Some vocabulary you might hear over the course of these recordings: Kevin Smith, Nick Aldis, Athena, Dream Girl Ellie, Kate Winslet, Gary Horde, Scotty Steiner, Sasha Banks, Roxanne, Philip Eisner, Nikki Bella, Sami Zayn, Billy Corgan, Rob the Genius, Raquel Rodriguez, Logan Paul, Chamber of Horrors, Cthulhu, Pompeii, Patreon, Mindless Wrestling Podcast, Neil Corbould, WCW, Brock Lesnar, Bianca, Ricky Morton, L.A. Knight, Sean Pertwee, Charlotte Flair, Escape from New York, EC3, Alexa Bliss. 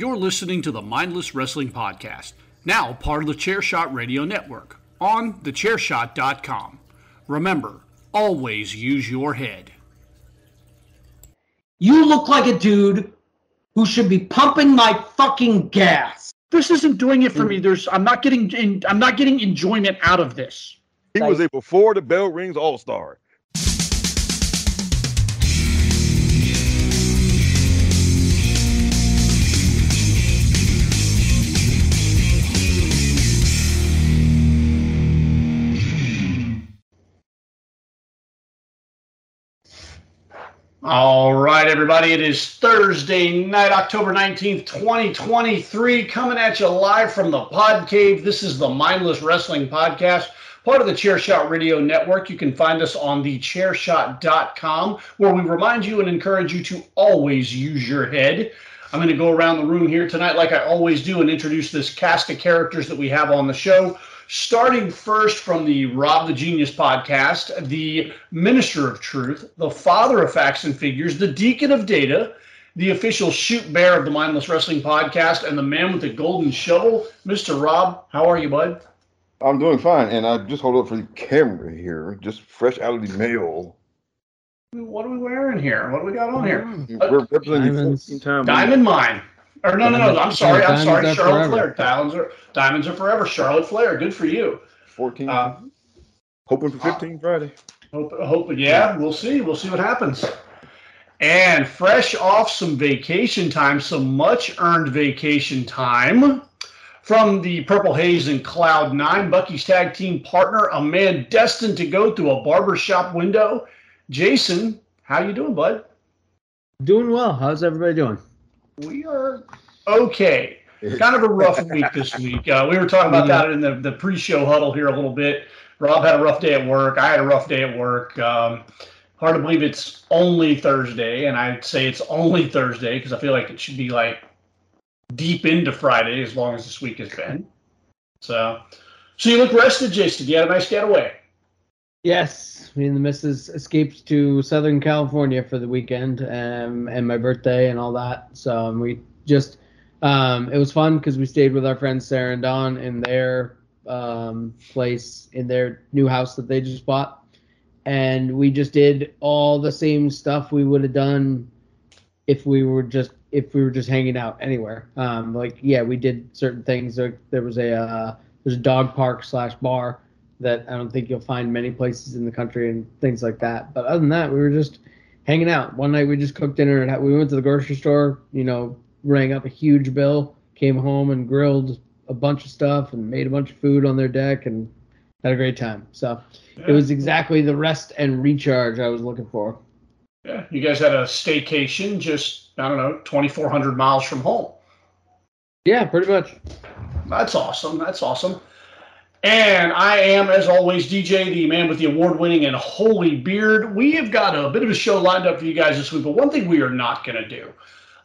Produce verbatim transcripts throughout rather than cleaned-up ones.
You're listening to the Mindless Wrestling Podcast, now part of the Chairshot Radio Network, on the chair shot dot com. Remember, always use your head. You look like a dude who should be pumping my fucking gas. This isn't doing it for me. There's, I'm not getting, in, I'm not getting enjoyment out of this. He was a before the bell rings all-star. All right, everybody, it is Thursday night, October nineteenth, twenty twenty-three, coming at you live from the Pod Cave. This is the Mindless Wrestling Podcast, part of the Chairshot Radio Network. You can find us on the chair shot dot com, where we remind you and encourage you to always use your head. I'm going to go around the room here tonight like I always do and introduce this cast of characters that we have on the show. Starting first from the Rob the Genius podcast, the Minister of Truth, the Father of Facts and Figures, the Deacon of Data, the official shoot bear of the Mindless Wrestling Podcast, and the man with the golden shovel, Mister Rob. How are you, bud? I'm doing fine, and I just hold up for the camera here, just fresh out of the mail. What are we wearing here? What do we got on here? We're representing the fourteenth Diamond Mine. Or no, no, no, no, I'm sorry, I'm sorry, Charlotte Flair. Diamonds are, diamonds are forever. Charlotte Flair, good for you. fourteen. Uh, hoping for fifteen uh, Friday. Hope, hope, yeah, we'll see. We'll see what happens. And fresh off some vacation time, some much-earned vacation time, from the Purple Haze and Cloud Nine, Bucky's tag team partner, a man destined to go through a barbershop window. Jason, how you doing, bud? Doing well. How's everybody doing? We are okay. Kind of a rough week this week. Uh, we were talking about that in the, the pre-show huddle here a little bit. Rob had a rough day at work. I had a rough day at work. Um, hard to believe it's only Thursday, and I'd say it's only Thursday because I feel like it should be like deep into Friday as long as this week has been. So, so you look rested, Jason. You had a nice getaway. Yes, me and the missus escaped to Southern California for the weekend um, and my birthday and all that. So um, we just, um, it was fun because we stayed with our friends Sarah and Don in their um, place, in their new house that they just bought. And we just did all the same stuff we would have done if we were just if we were just hanging out anywhere. Um, like, yeah, we did certain things. There, there was a uh, there's a dog park slash bar that I don't think you'll find many places in the country and things like that. But other than that, we were just hanging out. One night we just cooked dinner and we went to the grocery store, you know, rang up a huge bill, came home and grilled a bunch of stuff and made a bunch of food on their deck and had a great time. So yeah, it was exactly the rest and recharge I was looking for. Yeah, you guys had a staycation just, I don't know, twenty-four hundred miles from home. Yeah, pretty much. That's awesome. That's awesome. And I am, as always, D J, the man with the award-winning and holy beard. We have got a bit of a show lined up for you guys this week, but one thing we are not going to do.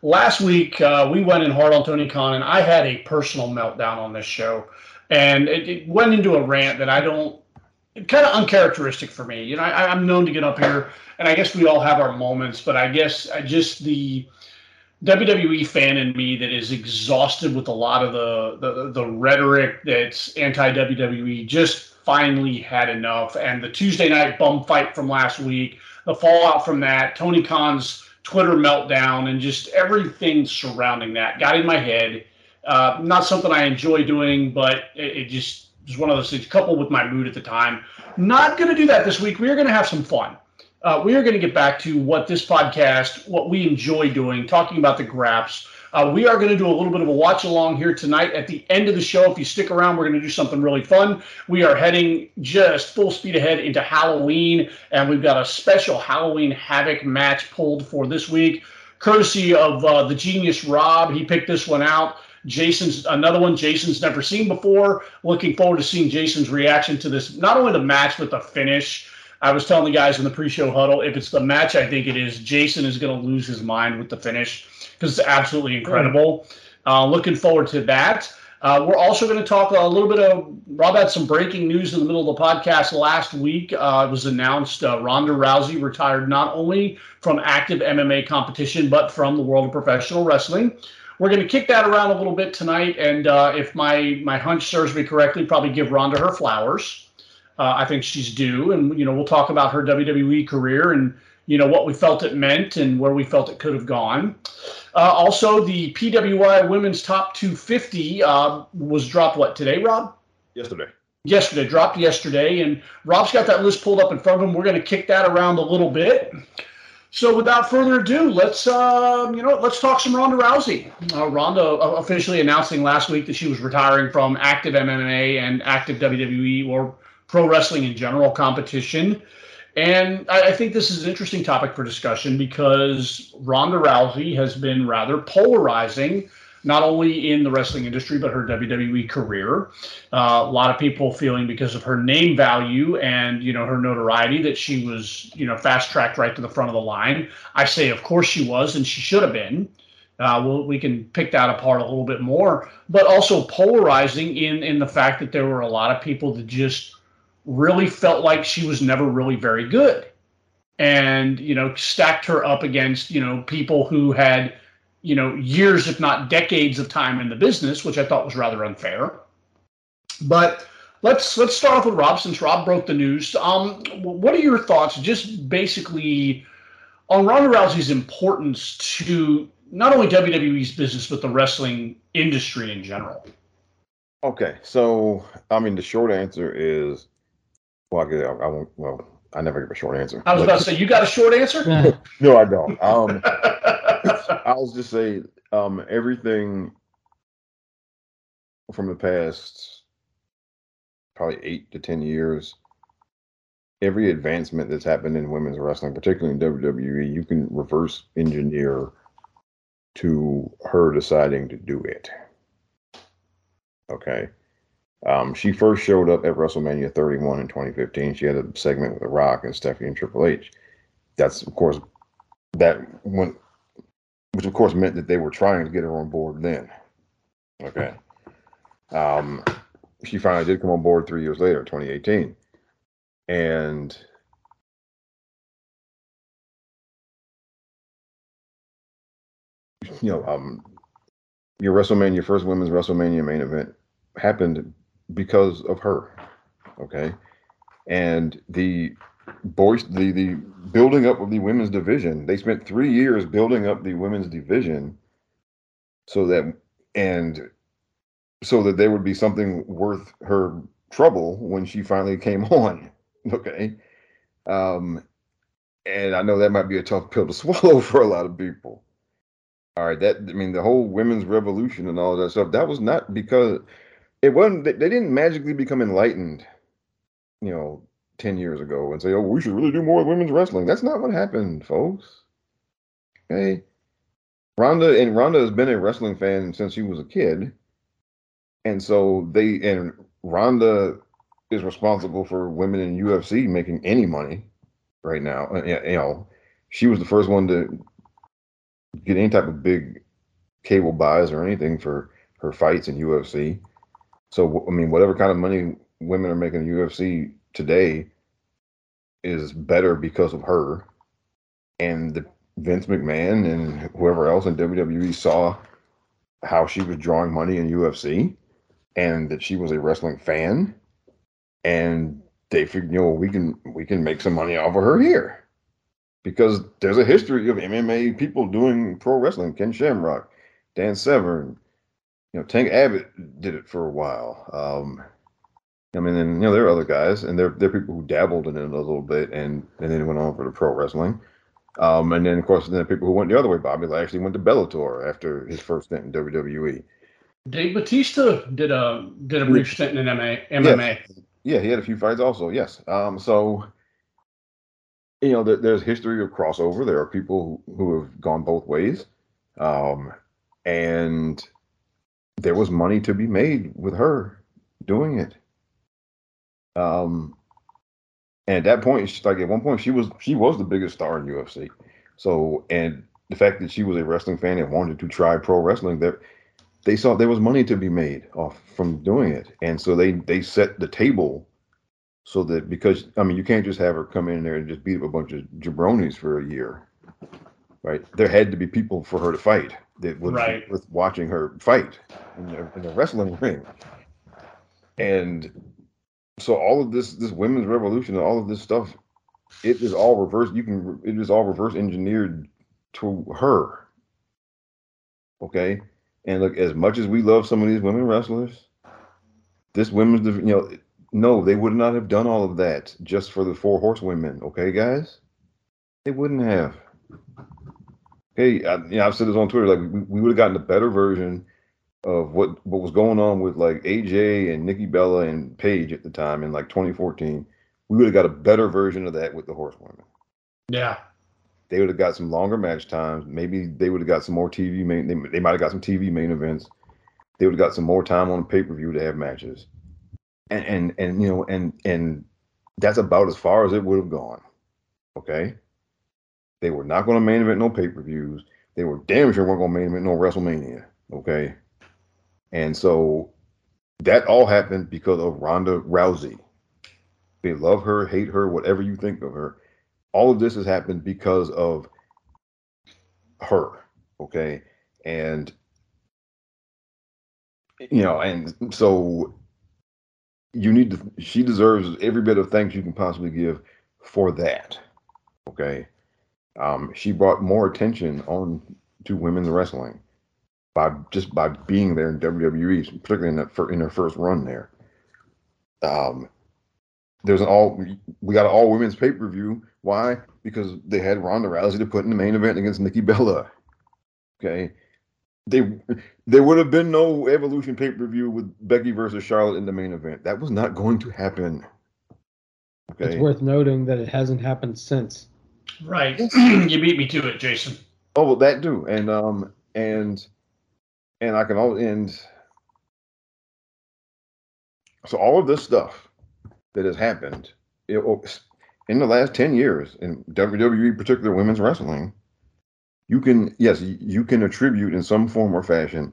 Last week, uh, we went in hard on Tony Khan, and I had a personal meltdown on this show. And it, it went into a rant that I don't – kind of uncharacteristic for me. You know, I, I'm known to get up here, and I guess we all have our moments, but I guess I just the – W W E fan in me that is exhausted with a lot of the, the, the rhetoric that's anti-W W E just finally had enough. And the Tuesday night bum fight from last week, the fallout from that, Tony Khan's Twitter meltdown, and just everything surrounding that got in my head. Uh, not something I enjoy doing, but it, it just was one of those things coupled with my mood at the time. Not going to do that this week. We are going to have some fun. Uh, we are going to get back to what this podcast, what we enjoy doing, talking about the graps. Uh, we are going to do a little bit of a watch along here tonight. At the end of the show, if you stick around, we're going to do something really fun. We are heading just full speed ahead into Halloween, and we've got a special Halloween Havoc match pulled for this week, courtesy of uh, the genius Rob. He picked this one out. Jason's another one Jason's never seen before. Looking forward to seeing Jason's reaction to this, not only the match, but the finish. I was telling the guys in the pre-show huddle, if it's the match I think it is, Jason is going to lose his mind with the finish because it's absolutely incredible. Uh, looking forward to that. Uh, we're also going to talk a little bit of – Rob had some breaking news in the middle of the podcast last week. Uh, it was announced uh, Ronda Rousey retired not only from active M M A competition but from the world of professional wrestling. – we're going to kick that around a little bit tonight, and uh, if my, my hunch serves me correctly, probably give Ronda her flowers. Uh, I think she's due, and, you know, we'll talk about her W W E career and, you know, what we felt it meant and where we felt it could have gone. Uh, also, the P W I Women's Top two fifty uh, was dropped, what, today, Rob? Yesterday. Yesterday, dropped yesterday, and Rob's got that list pulled up in front of him. We're going to kick that around a little bit. So without further ado, let's uh, you know let's talk some Ronda Rousey. Uh, Ronda officially announcing last week that she was retiring from active M M A and active W W E or pro wrestling in general competition. And I, I think this is an interesting topic for discussion because Ronda Rousey has been rather polarizing, not only in the wrestling industry but her W W E career. Uh, a lot of people feeling because of her name value and, you know, her notoriety that she was, you know, fast-tracked right to the front of the line. I say, of course she was, and she should have been. Uh, we'll, we can pick that apart a little bit more. But also polarizing in, in the fact that there were a lot of people that just really felt like she was never really very good. And, you know, stacked her up against, you know, people who had, you know, years, if not decades of time in the business, which I thought was rather unfair. But let's let's start off with Rob, since Rob broke the news. Um, what are your thoughts just basically on Ronda Rousey's importance to not only W W E's business, but the wrestling industry in general? Okay, so, I mean, the short answer is, well, I, I won't, well, I never give a short answer. I was but, about to say, you got a short answer? No, I don't. Um, I'll just say um, everything from the past probably eight to ten years, every advancement that's happened in women's wrestling, particularly in W W E, you can reverse engineer to her deciding to do it. Okay. Um, she first showed up at WrestleMania thirty-one in twenty fifteen. She had a segment with The Rock and Stephanie and Triple H. That's, of course, that went, which, of course, meant that they were trying to get her on board then. Okay. Um, she finally did come on board three years later, twenty eighteen. And you know, um, your WrestleMania, your first women's WrestleMania main event happened because of her. Okay. And the boys, the, the building up of the women's division, they spent three years building up the women's division so that, and so that there would be something worth her trouble when she finally came on. Okay. Um, and I know that might be a tough pill to swallow for a lot of people. All right. That, I mean, the whole women's revolution and all that stuff, that was not because it wasn't, they didn't magically become enlightened, you know, ten years ago and say, oh, we should really do more with women's wrestling. That's not what happened, folks. Okay. Ronda, and Ronda has been a wrestling fan since she was a kid. And so they, and Ronda is responsible for women in U F C making any money right now. You know, she was the first one to get any type of big cable buys or anything for her fights in U F C. So, I mean, whatever kind of money women are making in U F C today is better because of her. And the Vince McMahon and whoever else in W W E saw how she was drawing money in U F C and that she was a wrestling fan. And they figured, you know, we can we can make some money off of her here. Because there's a history of M M A people doing pro wrestling. Ken Shamrock, Dan Severn, you know, Tank Abbott did it for a while. Um, I mean, and, you know, there are other guys, and there, there are people who dabbled in it a little bit, and, and then went on for the pro wrestling. Um, and then, of course, there are people who went the other way. Bobby Lashley went to Bellator after his first stint in W W E. Dave Batista did a did a brief stint in M M A. Yeah, he had a few fights also, yes. Um, so, you know, there, there's history of crossover. There are people who, who have gone both ways. Um, and there was money to be made with her doing it. Um, and at that point, she, like at one point, she was she was the biggest star in U F C. So, and the fact that she was a wrestling fan and wanted to try pro wrestling, that they saw there was money to be made off from doing it, and so they they set the table so that, because I mean, you can't just have her come in there and just beat up a bunch of jabronis for a year, right? There had to be people for her to fight. that was right. worth watching her fight in the, in the wrestling ring. And so all of this, this women's revolution and all of this stuff, it is all reverse. You can, it is all reverse engineered to her. Okay. And look, as much as we love some of these women wrestlers, this women's, you know, no, they would not have done all of that just for the four horsewomen. Okay, guys, they wouldn't have. Okay, I, you know, I've said this on Twitter. Like, we, we would have gotten a better version of what, what was going on with like A J and Nikki Bella and Paige at the time in like twenty fourteen. We would have got a better version of that with the horsewomen. Yeah. They would have got some longer match times. Maybe they would have got some more T V main. They, they might have got some T V main events. They would have got some more time on pay per view to have matches, and, and and you know and and that's about as far as it would have gone. Okay, they were not going to main event no pay per views. They were damn sure weren't going to main event no WrestleMania. Okay, and so that all happened because of Ronda Rousey. They love her, hate her, whatever you think of her. All of this has happened because of her, okay? And, you know, and so you need to, she deserves every bit of thanks you can possibly give for that, okay? Um, she brought more attention on to women's wrestling by just by being there in W W E, particularly in, that, in her first run there. Um, there's an all, we got an all women's pay-per-view. Why? Because they had Ronda Rousey to put in the main event against Nikki Bella. Okay, they there would have been no Evolution pay-per-view with Becky versus Charlotte in the main event. That was not going to happen. Okay, it's worth noting that it hasn't happened since. Right, you beat me to it, Jason. Oh well, that do, and um, and and I can all end. So all of this stuff that has happened, it, in the last ten years, in W W E, particularly women's wrestling, you can, yes, you can attribute in some form or fashion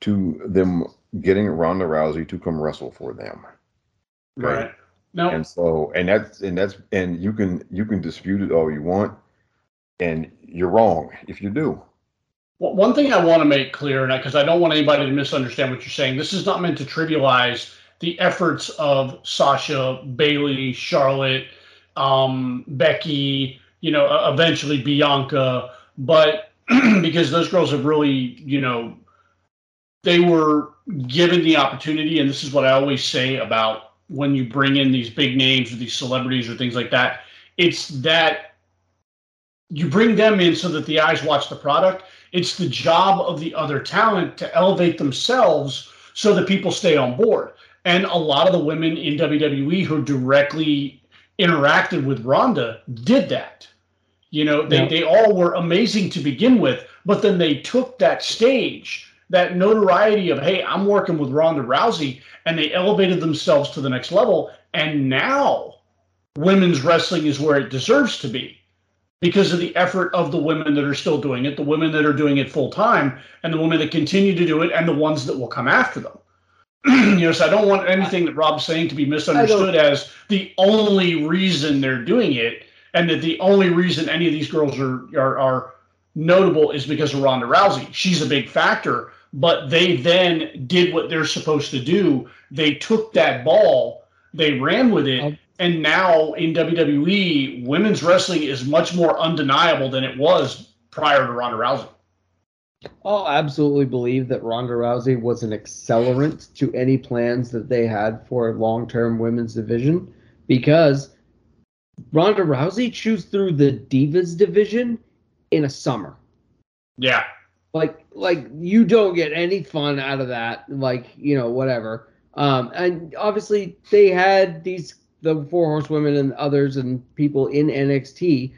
to them getting Ronda Rousey to come wrestle for them. Right. right. No. And so, and that's, and that's, and you can, you can dispute it all you want, and you're wrong if you do. Well, one thing I want to make clear, and because I, I don't want anybody to misunderstand what you're saying, this is not meant to trivialize the efforts of Sasha, Bayley, Charlotte, um, Becky, you know, uh, eventually Bianca, but because those girls have really, you know, they were given the opportunity. And this is what I always say about when you bring in these big names or these celebrities or things like that, it's that you bring them in so that the eyes watch the product. It's the job of the other talent to elevate themselves so that people stay on board. And a lot of the women in W W E who directly interacted with Ronda did that. You know, they, yeah. they all were amazing to begin with, but then they took that stage, that notoriety of, hey, I'm working with Ronda Rousey, and they elevated themselves to the next level. And now women's wrestling is where it deserves to be because of the effort of the women that are still doing it, the women that are doing it full time, and the women that continue to do it, and the ones that will come after them. You know, so I don't want anything that Rob's saying to be misunderstood as the only reason they're doing it, and that the only reason any of these girls are, are are notable is because of Ronda Rousey. She's a big factor, but they then did what they're supposed to do. They took that ball, they ran with it, and now in W W E, women's wrestling is much more undeniable than it was prior to Ronda Rousey. I'll absolutely believe that Ronda Rousey was an accelerant to any plans that they had for a long-term women's division, because Ronda Rousey chews through the Divas division in a summer. Yeah. Like, like you don't get any fun out of that, like, you know, whatever. Um, and obviously they had these, the Four Horsewomen and others and people in N X T.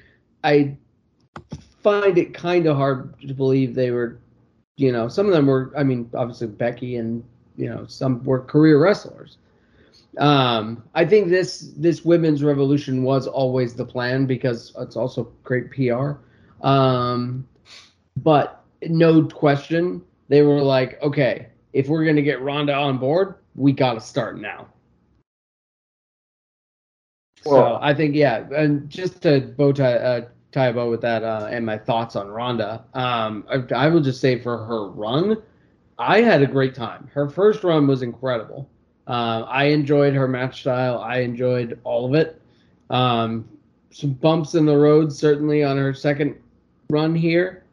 I find it kind of hard to believe they were, you know, some of them were, I mean, obviously Becky and, you know, some were career wrestlers. Um, I think this this women's revolution was always the plan because it's also great P R. Um, but no question, they were like, okay, if we're going to get Ronda on board, we got to start now. Well, so I think, yeah, and just to bow tie, uh, tie about with that uh, and my thoughts on Ronda. Um, I, I will just say for her run, I had a great time. Her first run was incredible. Uh, I enjoyed her match style. I enjoyed all of it. Um, some bumps in the road, certainly, on her second run here.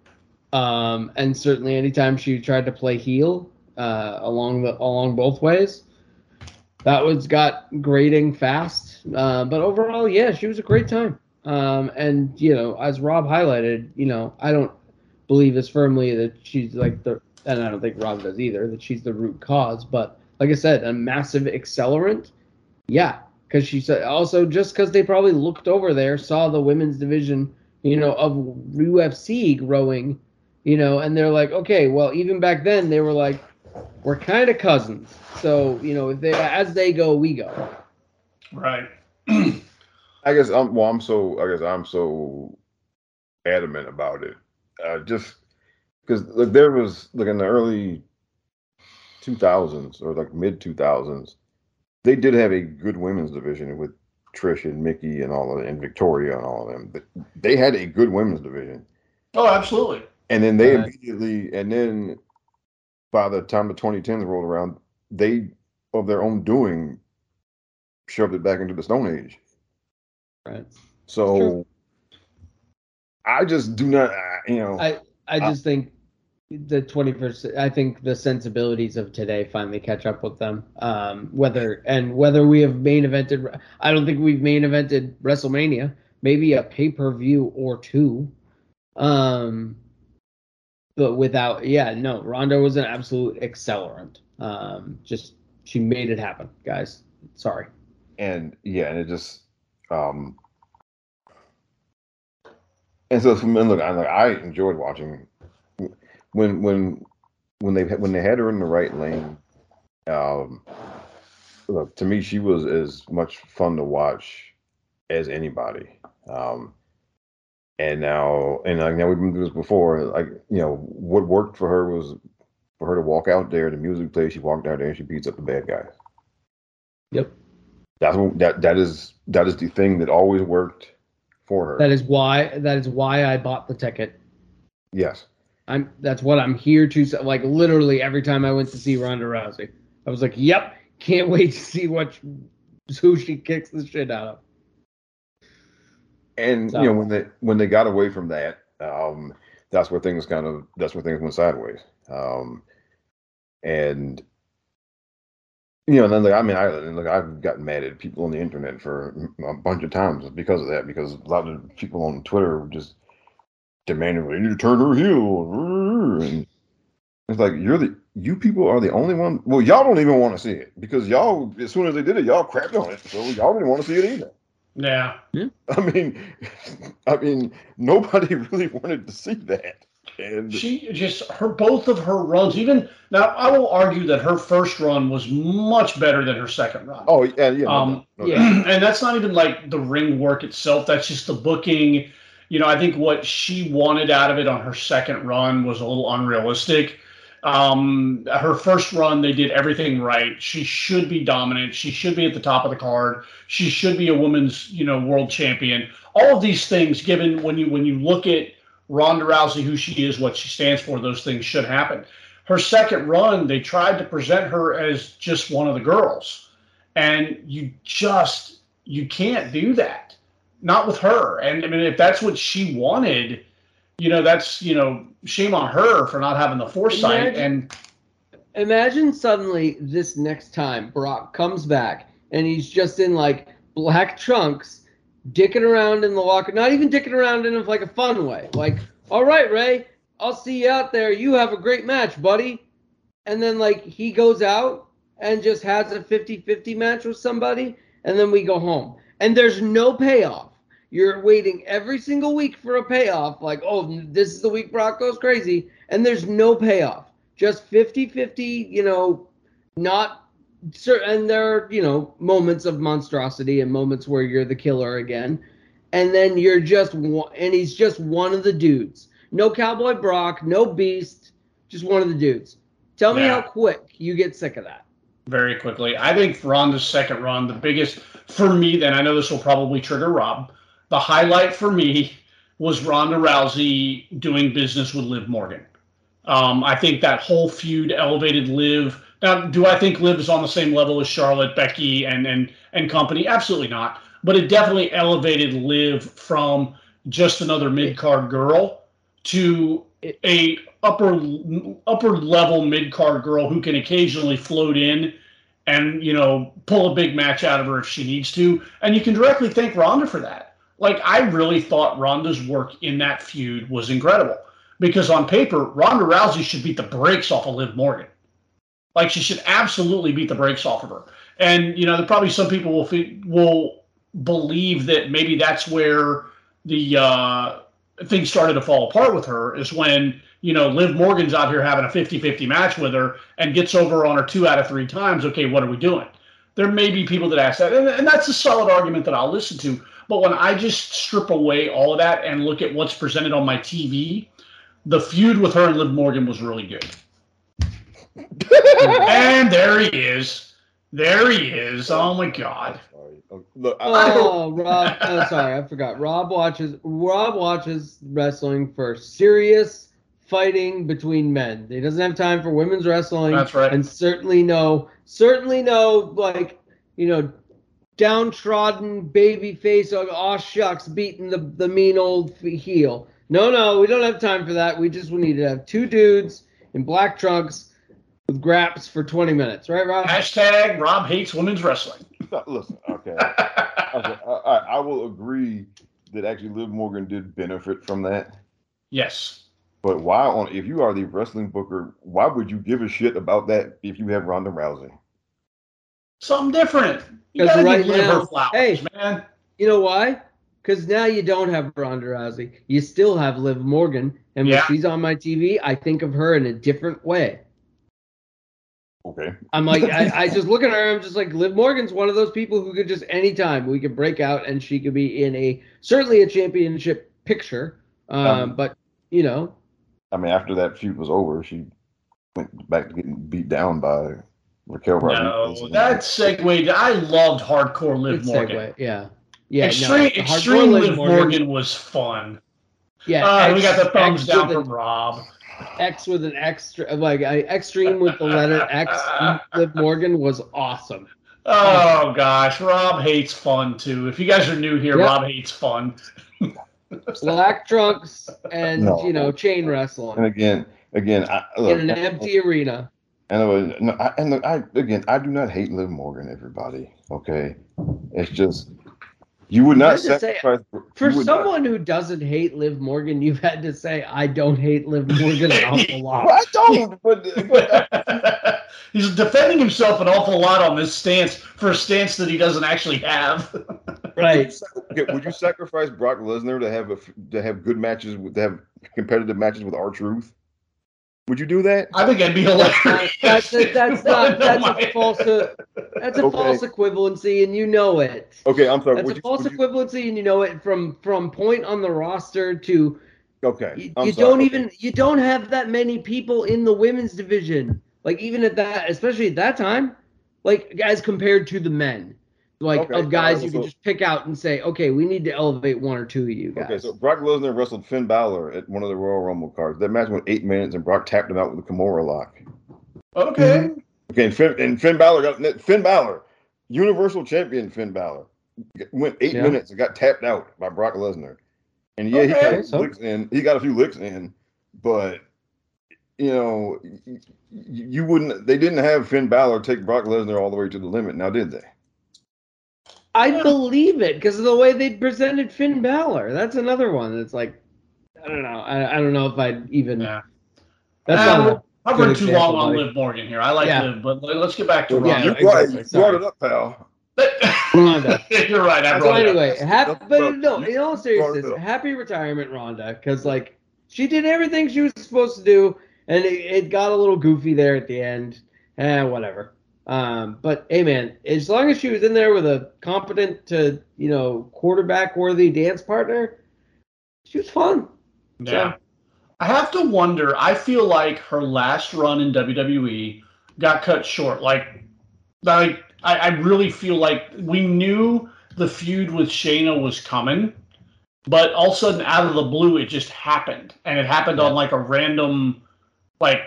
Um, and certainly anytime she tried to play heel uh, along the along both ways, that was got grating fast. Uh, but overall, yeah, she was a great time. Um, and, you know, as Rob highlighted, you know, I don't believe as firmly that she's like the, and I don't think Rob does either, that she's the root cause. But like I said, a massive accelerant. Yeah, because she said also just because they probably looked over there, saw the women's division, you know, of U F C growing. You know, and they're like, okay, well, even back then they were like, we're kind of cousins. So, you know, if they, as they go, we go. Right. I guess I'm. Well, I'm so. I guess I'm so adamant about it. Uh, just because like there was like in the early two thousands or like mid two thousands, they did have a good women's division with Trish and Mickey and all of and Victoria and all of them. But they had a good women's division. Oh, absolutely. And then they immediately, and then by the time the twenty tens rolled around, they, of their own doing, shoved it back into the Stone Age. Right. So I just do not, you know. I, I just I, think the twenty-first, I think the sensibilities of today finally catch up with them. Um, whether, and whether we have main evented, I don't think we've main evented WrestleMania, maybe a pay-per-view or two. Um, But without, yeah, no, Ronda was an absolute accelerant. Um, just, she made it happen, guys. Sorry. And, yeah, and it just, um, and so, and look, I, I enjoyed watching when, when, when they, when they had her in the right lane, um, look, to me, she was as much fun to watch as anybody. Um, And now, and like now we've been through this before. Like, you know, what worked for her was for her to walk out there, the music plays. She walked out there and she beats up the bad guys. Yep. That's what, that that is that is the thing that always worked for her. That is why that is why I bought the ticket. Yes. I'm. That's what I'm here to say. Like literally every time I went to see Ronda Rousey, I was like, "Yep, can't wait to see what who she kicks the shit out of." And so, you know, when they when they got away from that, um, that's where things kind of that's where things went sideways. Um, and you know, and then like, I mean, I look, I've gotten mad at people on the internet for a bunch of times because of that. Because a lot of people on Twitter just demanded, "We need to turn her heel," and it's like you're the you people are the only one. Well, y'all don't even want to see it because y'all, as soon as they did it, y'all crapped on it, so y'all didn't want to see it either. Yeah. I mean, I mean, nobody really wanted to see that. And she just her both of her runs. Even now, I will argue that her first run was much better than her second run. Oh yeah, yeah. Um, no, no, no, yeah. And that's not even like the ring work itself. That's just the booking. You know, I think what she wanted out of it on her second run was a little unrealistic. Um, her first run, they did everything right. She should be dominant. She should be at the top of the card. She should be a women's, you know, world champion. All of these things, given when you when you look at Ronda Rousey, who she is, what she stands for, those things should happen. Her second run, they tried to present her as just one of the girls, and you just you can't do that. Not with her. And I mean, if that's what she wanted. You know, that's, you know, shame on her for not having the foresight. Imagine, and imagine suddenly this next time Brock comes back and he's just in like black trunks, dicking around in the locker, not even dicking around in like a fun way. Like, all right, Ray, I'll see you out there. You have a great match, buddy. And then like he goes out and just has a fifty-fifty match with somebody. And then we go home and there's no payoff. You're waiting every single week for a payoff, like, oh, this is the week Brock goes crazy, and there's no payoff. Just fifty-fifty, you know, not certain, and there are, you know, moments of monstrosity and moments where you're the killer again, and then you're just, and he's just one of the dudes. No Cowboy Brock, no Beast, just one of the dudes. Tell yeah. me how quick you get sick of that. Very quickly. I think Ronda's second run, the biggest, for me, then I know this will probably trigger Rob, the highlight for me was Ronda Rousey doing business with Liv Morgan. Um, I think that whole feud elevated Liv. Now, do I think Liv is on the same level as Charlotte, Becky, and and and company? Absolutely not. But it definitely elevated Liv from just another mid-card girl to a upper upper level mid-card girl who can occasionally float in and, you know, pull a big match out of her if she needs to. And you can directly thank Ronda for that. Like, I really thought Ronda's work in that feud was incredible. Because on paper, Ronda Rousey should beat the brakes off of Liv Morgan. Like, she should absolutely beat the brakes off of her. And, you know, there probably some people will fe- will believe that maybe that's where the uh, things started to fall apart with her, is when, you know, Liv Morgan's out here having a fifty-fifty match with her and gets over on her two out of three times. Okay, what are we doing? There may be people that ask that, and, and that's a solid argument that I'll listen to. But when I just strip away all of that and look at what's presented on my T V, the feud with her and Liv Morgan was really good. And there he is. There he is. Oh, my God. Oh, look, I- oh Rob. Oh, sorry. I forgot. Rob watches Rob watches wrestling for serious fighting between men. He doesn't have time for women's wrestling. That's right. And certainly no, certainly no, like, you know, downtrodden baby face, aw shucks, beating the, the mean old heel. No, no, we don't have time for that. We just we need to have two dudes in black trunks with graps for twenty minutes, right, Rob? Hashtag Rob hates women's wrestling. Listen, okay. okay. I, I will agree that actually Liv Morgan did benefit from that. Yes. But why on, if you are the wrestling booker, why would you give a shit about that if you have Ronda Rousey? Something different. You gotta right give now, her flowers, hey, man. You know why? Because now you don't have Ronda Rousey. You still have Liv Morgan. And yeah. when she's on my T V, I think of her in a different way. Okay. I'm like, I, I just look at her, I'm just like, Liv Morgan's one of those people who could just anytime we could break out and she could be in a, certainly a championship picture. Um, um, but, you know. I mean, after that feud was over, she went back to getting beat down by Raquel Rodriguez. No, that segued. I loved hardcore Liv Good Morgan. Segue, yeah. Yeah, Extreme, no, Extreme Liv Morgan. Morgan was fun. Yeah, uh, X, we got the thumbs X down from Rob. X with an extra, like I, Extreme with the letter X. Liv Morgan was awesome. Oh gosh, Rob hates fun too. If you guys are new here, yep. Rob hates fun. Black trunks and no. you know chain wrestling. And again, again, I, look, in an empty arena. And, it was, no, I, and look, I, again, I do not hate Liv Morgan. Everybody, okay, it's just. You would not sacrifice say, for someone not. who doesn't hate Liv Morgan. You've had to say, "I don't hate Liv Morgan an awful lot." Well, I don't, but, but he's defending himself an awful lot on this stance for a stance that he doesn't actually have. Right? Okay, would you sacrifice Brock Lesnar to have a, to have good matches with to have competitive matches with R-Truth? Would you do that? I think I'd be hilarious. That's a, that's not that's a false uh, that's a okay. false equivalency, and you know it. Okay, I'm sorry. That's would a you, false equivalency, you... and you know it from from point on the roster to. Okay. You, I'm you sorry. don't okay. even you don't have that many people in the women's division, like even at that, especially at that time, like as compared to the men, like okay. of guys right, you so... can just pick out and say, okay, we need to elevate one or two of you guys. Okay, so Brock Lesnar wrestled Finn Balor at one of the Royal Rumble cards. That match went eight minutes, and Brock tapped him out with a Kimura lock. Okay. Mm-hmm. Okay, and Finn, and Finn Balor got Finn Balor, Universal Champion Finn Balor, went eight yeah. minutes and got tapped out by Brock Lesnar. And yeah, okay. he got a few so. licks in. He got a few licks in, but you know, you, you wouldn't. They didn't have Finn Balor take Brock Lesnar all the way to the limit. Now, did they? I yeah. believe it because of the way they presented Finn Balor. That's another one. That's like, I don't know. I, I don't know if I'd even. Yeah. That's uh, not. A, I've heard too long on Liv Morgan here. I like yeah. Liv, but let's get back to Ronda. Yeah, you exactly. brought it up, pal. Ronda. You're right. I brought so it anyway, up. Hap- but bro. no, in all seriousness, happy retirement, Ronda, because like she did everything she was supposed to do, and it, it got a little goofy there at the end. Eh, whatever. Um, but hey, man, as long as she was in there with a competent to you know quarterback-worthy dance partner, she was fun. Yeah. So, I have to wonder, I feel like her last run in W W E got cut short. Like, like I, I really feel like we knew the feud with Shayna was coming, But all of a sudden, out of the blue, it just happened. And it happened yeah. on, like, a random, like,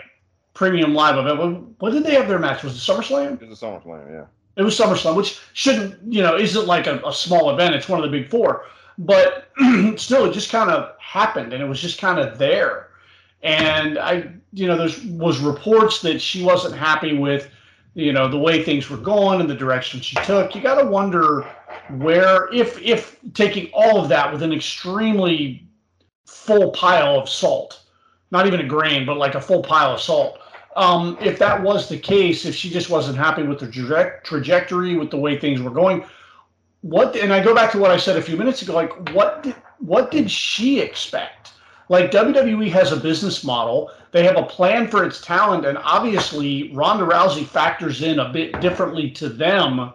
premium live event. When did they have their match? Was it SummerSlam? It was SummerSlam, yeah. It was SummerSlam, which shouldn't, you know, isn't like a, a small event. It's one of the big four. But still, it just kind of happened, and it was just kind of there. And, I, you know, there was reports that she wasn't happy with, you know, the way things were going and the direction she took. You got to wonder where, if if taking all of that with an extremely full pile of salt, not even a grain, but like a full pile of salt, um, if that was the case, if she just wasn't happy with the direct trajectory, with the way things were going, what? And I go back to what I said a few minutes ago, like what did, what did she expect? Like, W W E has a business model. They have a plan for its talent, and obviously Ronda Rousey factors in a bit differently to them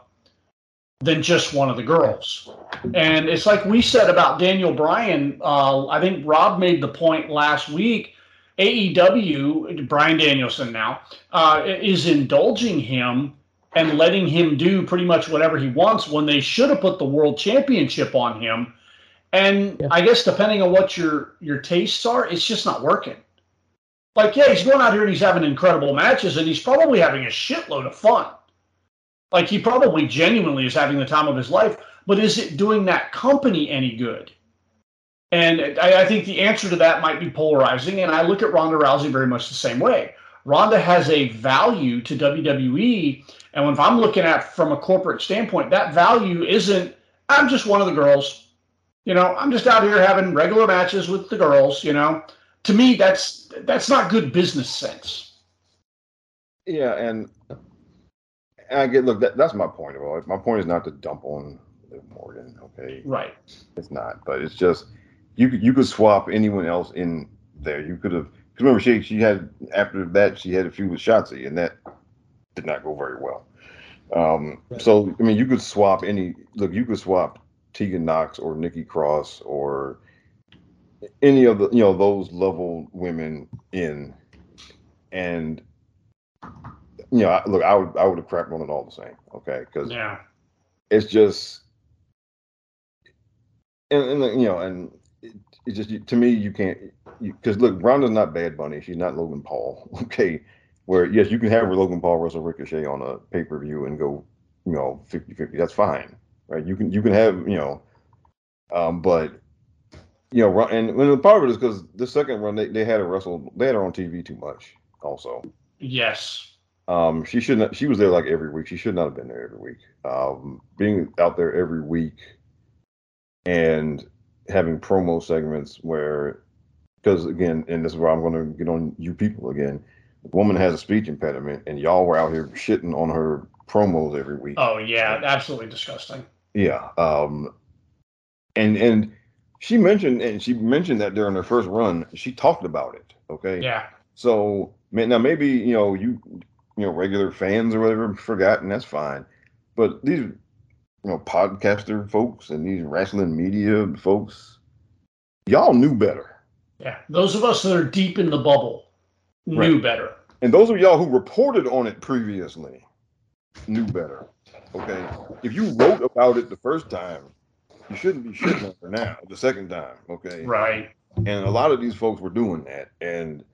than just one of the girls. And it's like we said about Daniel Bryan. Uh, I think Rob made the point last week. A E W, Bryan Danielson now, uh, is indulging him and letting him do pretty much whatever he wants when they should have put the world championship on him. And yeah. I guess depending on what your, your tastes are, it's just not working. Like, yeah, he's going out here and he's having incredible matches, and he's probably having a shitload of fun. Like, he probably genuinely is having the time of his life, but is it doing that company any good? And I, I think the answer to that might be polarizing, and I look at Ronda Rousey very much the same way. Ronda has a value to W W E, and if I'm looking at from a corporate standpoint, that value isn't, I'm just one of the girls. You know, I'm just out here having regular matches with the girls, you know. To me, that's that's not good business sense. Yeah, and, and I get, look, that, that's my point of all. My point is not to dump on Liv Morgan, okay? Right. It's not, but it's just, you could, you could swap anyone else in there. You could have, because remember, she, she had, after that, she had a few with Shotzi, and that did not go very well. Um, right. So, I mean, you could swap any, look, you could swap Tegan Knox or Nikki Cross or any of the, you know, those level women in, and, you know, look, I would, I would have crapped on it all the same. Okay. Cause yeah. it's just, and, and you know, and it, it just, to me, you can't, you, cause look, Ronda's not Bad Bunny. She's not Logan Paul. Okay. Where yes, you can have Logan Paul, Russell Ricochet on a pay-per-view and go, you know, fifty fifty. That's fine. Right, you can you can have you know, um, but you know, and, and part of it is because the second run they, they had her wrestle, they had her on T V too much. Also, yes, um, she should not. She was there like every week. She should not have been there every week. Um, being out there every week and having promo segments where, because again, and this is where I'm going to get on you people again. The woman has a speech impediment, and y'all were out here shitting on her promos every week. Oh yeah, absolutely disgusting. Yeah, um, and and she mentioned and she mentioned that during her first run, she talked about it. Okay. Yeah. So now maybe you know you you know regular fans or whatever forgotten, that's fine, but these you know podcaster folks and these wrestling media folks, y'all knew better. Yeah, those of us that are deep in the bubble knew right. better, and those of y'all who reported on it previously knew better. Okay, if you wrote about it the first time, you shouldn't be shitting on her now the second time. Okay, right. And a lot of these folks were doing that, and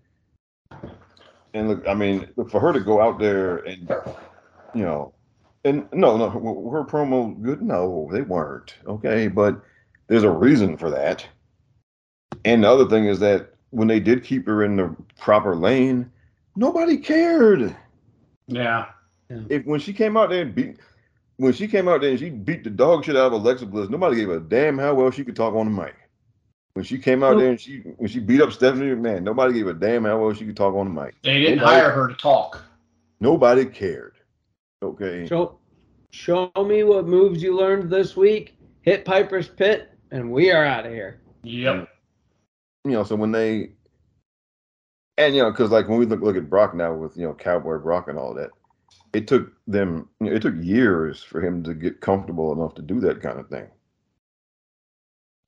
and look, I mean, for her to go out there and you know, and no, no, her promo good. No, they weren't. Okay, but there's a reason for that. And the other thing is that when they did keep her in the proper lane, nobody cared. Yeah. If when she came out there and beat, when she came out there and she beat the dog shit out of Alexa Bliss, nobody gave a damn how well she could talk on the mic. When she came out there and she when she beat up Stephanie McMahon, nobody gave a damn how well she could talk on the mic. They didn't nobody, hire her to talk. Nobody cared. Okay. Show, show me what moves you learned this week. Hit Piper's Pit, and we are out of here. Yep. And, you know, so when they, and you know, because like when we look look at Brock now with you know Cowboy Brock and all that. It took them, you know, it took years for him to get comfortable enough to do that kind of thing.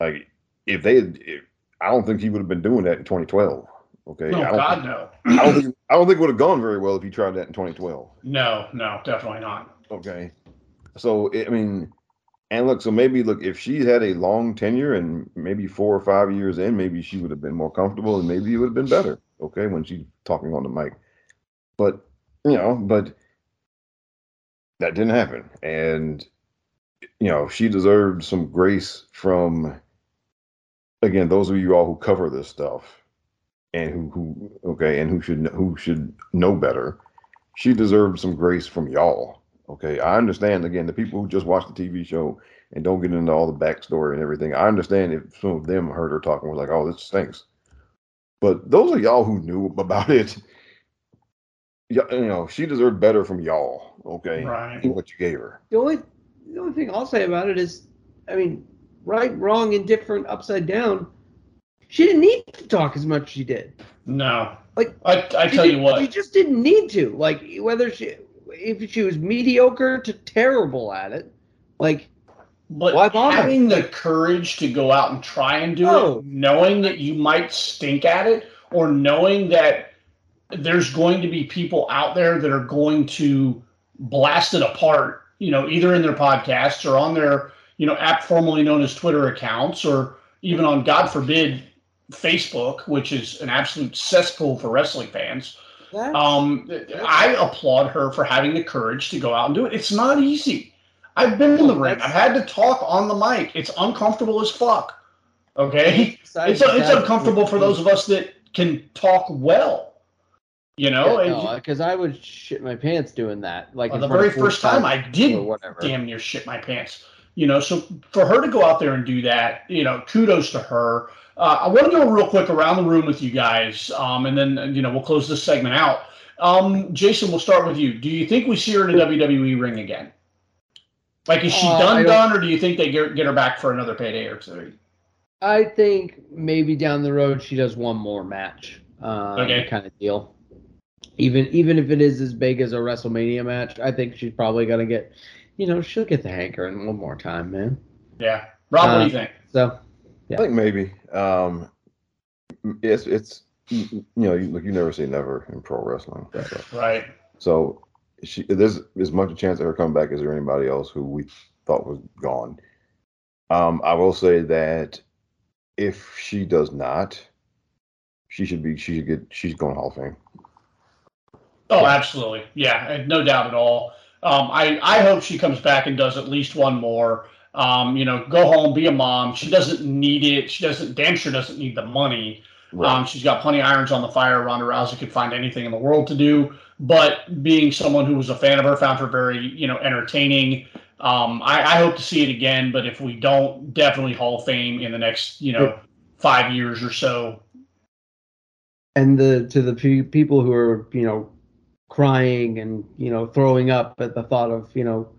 Like, if they had, if, I don't think he would have been doing that in twenty twelve. Okay. Oh, I don't, God, no. I don't think, I don't think it would have gone very well if he tried that in twenty twelve. No, no, definitely not. Okay. So, I mean, And look, so maybe look, if she had a long tenure and maybe four or five years in, maybe she would have been more comfortable and maybe it would have been better. Okay, when she's talking on the mic. But you know, but that didn't happen. And you know, she deserved some grace from, again, those of you all who cover this stuff and who who okay, and who should who should know better. She deserved some grace from y'all. Okay, I understand, again, the people who just watch the T V show and don't get into all the backstory and everything. I understand if some of them heard her talking was like, oh, this stinks. But those of y'all who knew about it, you know, she deserved better from y'all, okay, right. What you gave her. The only, the only thing I'll say about it is, I mean, right, wrong, indifferent, upside down, she didn't need to talk as much as she did. No. Like, I, I tell you what. She just didn't need to. Like, whether she... if she was mediocre to terrible at it, like, but why bother? Having the courage to go out and try and do oh. it, knowing that you might stink at it, or knowing that there's going to be people out there that are going to blast it apart, you know, either in their podcasts or on their, you know, app formerly known as Twitter accounts, or even on, God forbid, Facebook, which is an absolute cesspool for wrestling fans. That's, um, that's, I applaud her for having the courage to go out and do it. It's not easy. I've been in the ring. I've had to talk on the mic. It's uncomfortable as fuck. Okay? It's, it's uncomfortable for those of us that can talk well. You know? Yeah, because no, I would shit my pants doing that. Like, well, the very first time I did damn near shit my pants. You know, so for her to go out there and do that, you know, kudos to her. Uh, I want to go real quick around the room with you guys, um, and then, you know, we'll close this segment out. Um, Jason, we'll start with you. Do you think we see her in a W W E ring again? Like, is she uh, done done, or do you think they get, get her back for another payday or two? I think maybe down the road she does one more match, uh, okay. kind of deal. Even even if it is as big as a WrestleMania match, I think she's probably going to get, you know, she'll get the hankering one more time, man. Yeah. Rob, uh, what do you think? So. Yeah. I think maybe um, it's it's you know you, look, you never say never in pro wrestling, so. Right? So she, there's as much a chance of her coming back as there anybody else who we thought was gone. Um, I will say that if she does not, she should be she should get she's going to Hall of Fame. Oh, yeah. Absolutely, yeah, no doubt at all. Um, I I hope she comes back and does at least one more. Um, you know, go home, be a mom. She doesn't need it. She doesn't, damn sure doesn't need the money. Right. Um, she's got plenty of irons on the fire. Ronda Rousey could find anything in the world to do. But being someone who was a fan of her, found her very, you know, entertaining. Um, I, I hope to see it again. But if we don't, definitely Hall of Fame in the next, you know, five years or so. And the to the pe- people who are, you know, crying and, you know, throwing up at the thought of, you know,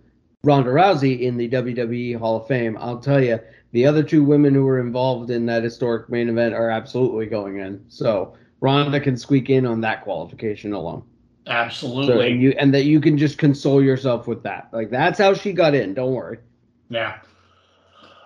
Ronda Rousey in the W W E Hall of Fame, I'll tell you, the other two women who were involved in that historic main event are absolutely going in. So Ronda can squeak in on that qualification alone. Absolutely. So, and, you, and that you can just console yourself with that. Like, that's how she got in. Don't worry. Yeah.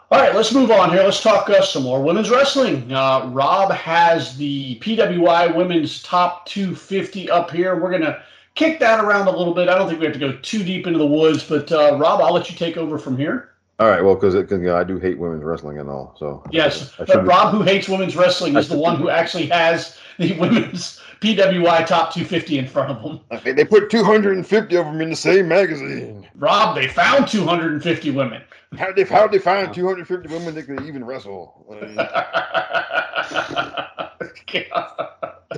All right, let's move on here. Let's talk uh, some more women's wrestling. Uh, Rob has the P W I Women's Top two fifty up here. We're going to kick that around a little bit. I don't think we have to go too deep into the woods, but uh, Rob, I'll let you take over from here. All right, well, because you know, I do hate women's wrestling and all. So yes, I, I but Rob, who hates women's wrestling, is the one who actually has the women's P W I Top two fifty in front of them. Okay, they put two hundred fifty of them in the same magazine. Rob, they found two hundred fifty women. How did they, how did they find two hundred fifty women that could even wrestle?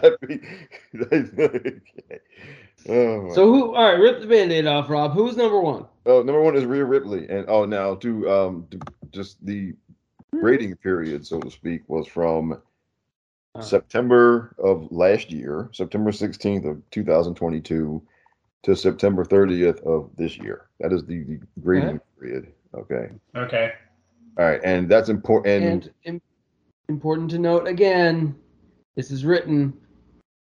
That'd be, that'd be, okay. Oh, so who? All right, rip the Band-Aid off, Rob. Who's number one? Oh, number one is Rhea Ripley, and oh, now to um, to just the rating period, so to speak, was from uh, September of last year, September sixteenth of two thousand twenty-two, to September thirtieth of this year. That is the, the grading okay. period. Okay. Okay. All right, and that's important. And im- important to note again, this is written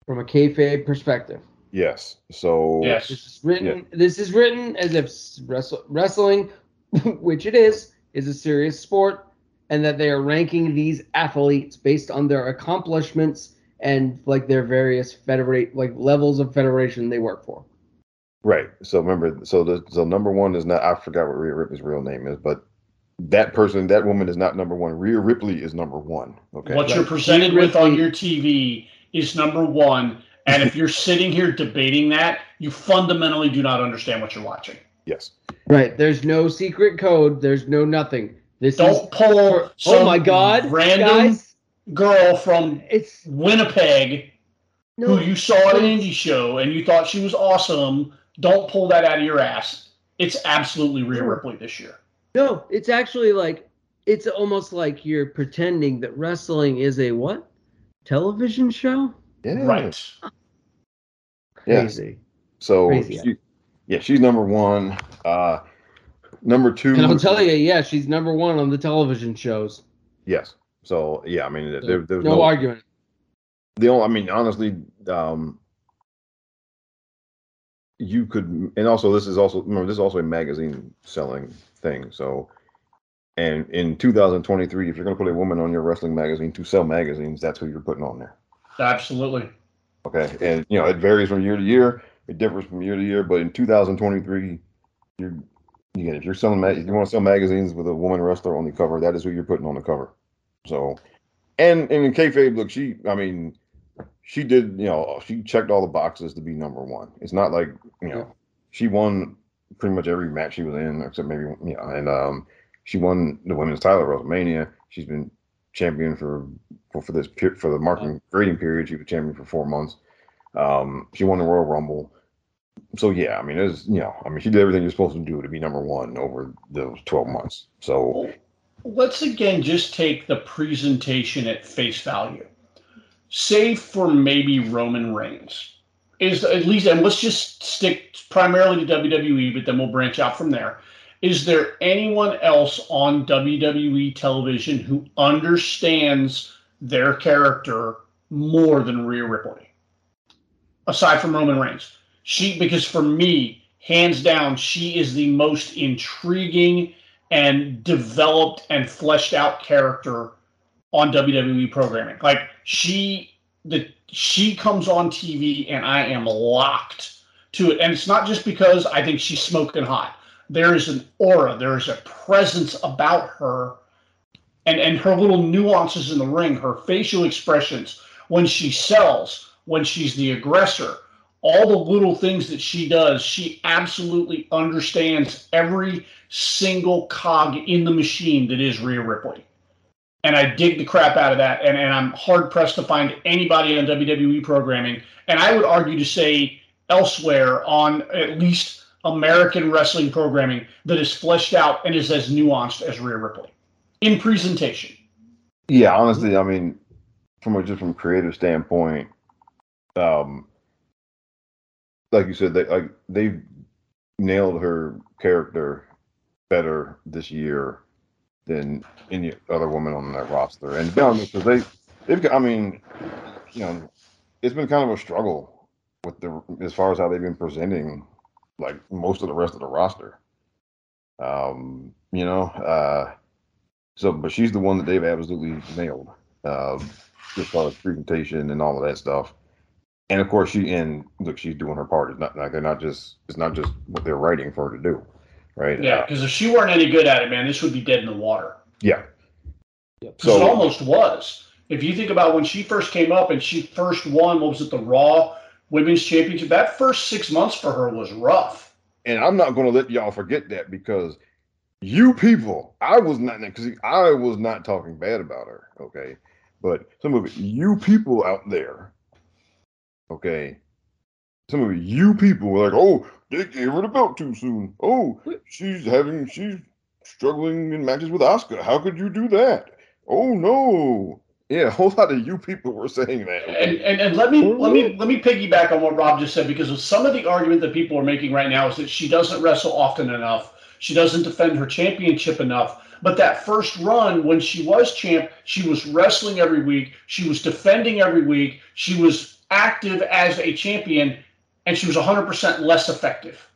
from a kayfabe perspective. Yes. So yes. This is written. Yeah. This is written as if wrestle, wrestling, which it is, is a serious sport, and that they are ranking these athletes based on their accomplishments and like their various federate like levels of federation they work for. Right. So remember. So the so number one is not. I forgot what Rhea Ripley's real name is, but that person, that woman is not number one. Rhea Ripley is number one. Okay. What like, you're presented with on your T V is number one. And if you're sitting here debating that, you fundamentally do not understand what you're watching. Yes. Right. There's no secret code. There's no nothing. This Don't is pull for, some oh my God, random guys. girl from it's, Winnipeg no, who you saw at an indie show and you thought she was awesome. Don't pull that out of your ass. It's absolutely Rhea Ripley this year. No, it's actually like, it's almost like you're pretending that wrestling is a what? Television show? Yeah. Right. Crazy. Yeah. So, Crazy. She, yeah, she's number one. Uh, number two. And I'm telling you, yeah, she's number one on the television shows. Yes. So, yeah, I mean, there, there was no, no argument. The only, I mean, honestly, um, you could, and also this is also, remember, this is also a magazine selling thing. So, and in two thousand twenty-three, if you're going to put a woman on your wrestling magazine to sell magazines, that's who you're putting on there. Absolutely. Okay. And, you know, it varies from year to year. It differs from year to year. But in two thousand twenty-three, you're, again, if you're selling, if you want to sell magazines with a woman wrestler on the cover, that is who you're putting on the cover. So, and, and in kayfabe, look, she, I mean, she did, you know, she checked all the boxes to be number one. It's not like, you know, she won pretty much every match she was in, except maybe, you know, and um, she won the women's title at WrestleMania. She's been champion for, for for this for the marking grading period. She was champion for four months. Um, she won the Royal Rumble. So yeah, I mean, there's you know, I mean, she did everything you're supposed to do to be number one over those twelve months. So let's again just take the presentation at face value. Save for maybe Roman Reigns is at least, and let's just stick primarily to W W E, but then we'll branch out from there. Is there anyone else on W W E television who understands their character more than Rhea Ripley? Aside from Roman Reigns. She, because for me, hands down, she is the most intriguing and developed and fleshed out character on W W E programming. Like she, the, she comes on T V and I am locked to it. And it's not just because I think she's smoking hot. There is an aura, there is a presence about her, and, and her little nuances in the ring, her facial expressions, when she sells, when she's the aggressor, all the little things that she does, she absolutely understands every single cog in the machine that is Rhea Ripley. And I dig the crap out of that, and, and I'm hard-pressed to find anybody on W W E programming, and I would argue to say elsewhere on at least American wrestling programming that is fleshed out and is as nuanced as Rhea Ripley in presentation. Yeah, honestly, I mean, from a, just from a creative standpoint, um, like you said, they like they've nailed her character better this year than any other woman on that roster. And because they, they've got, I mean, you know, it's been kind of a struggle with the as far as how they've been presenting like most of the rest of the roster, um, you know. Uh, so, but she's the one that they've absolutely nailed, uh, as far as presentation and all of that stuff. And of course, she and look, she's doing her part. It's not like they're not just. It's not just what they're writing for her to do, right? Yeah, because uh, if she weren't any good at it, man, this would be dead in the water. Yeah. Yep. So it almost was. If you think about when she first came up and she first won, what was it, the Raw Women's Championship, that first six months for her was rough. And I'm not going to let y'all forget that because you people, I was not, because I was not talking bad about her, okay? But some of you people out there, okay, some of you people were like, oh, they gave her the belt too soon. Oh, she's having, she's struggling in matches with Asuka. How could you do that? Oh, no. Yeah, a whole lot of you people were saying that. And, and and let me let me let me piggyback on what Rob just said, because some of the argument that people are making right now is that she doesn't wrestle often enough, she doesn't defend her championship enough. But that first run when she was champ, she was wrestling every week, she was defending every week, she was active as a champion, and she was one hundred percent less effective.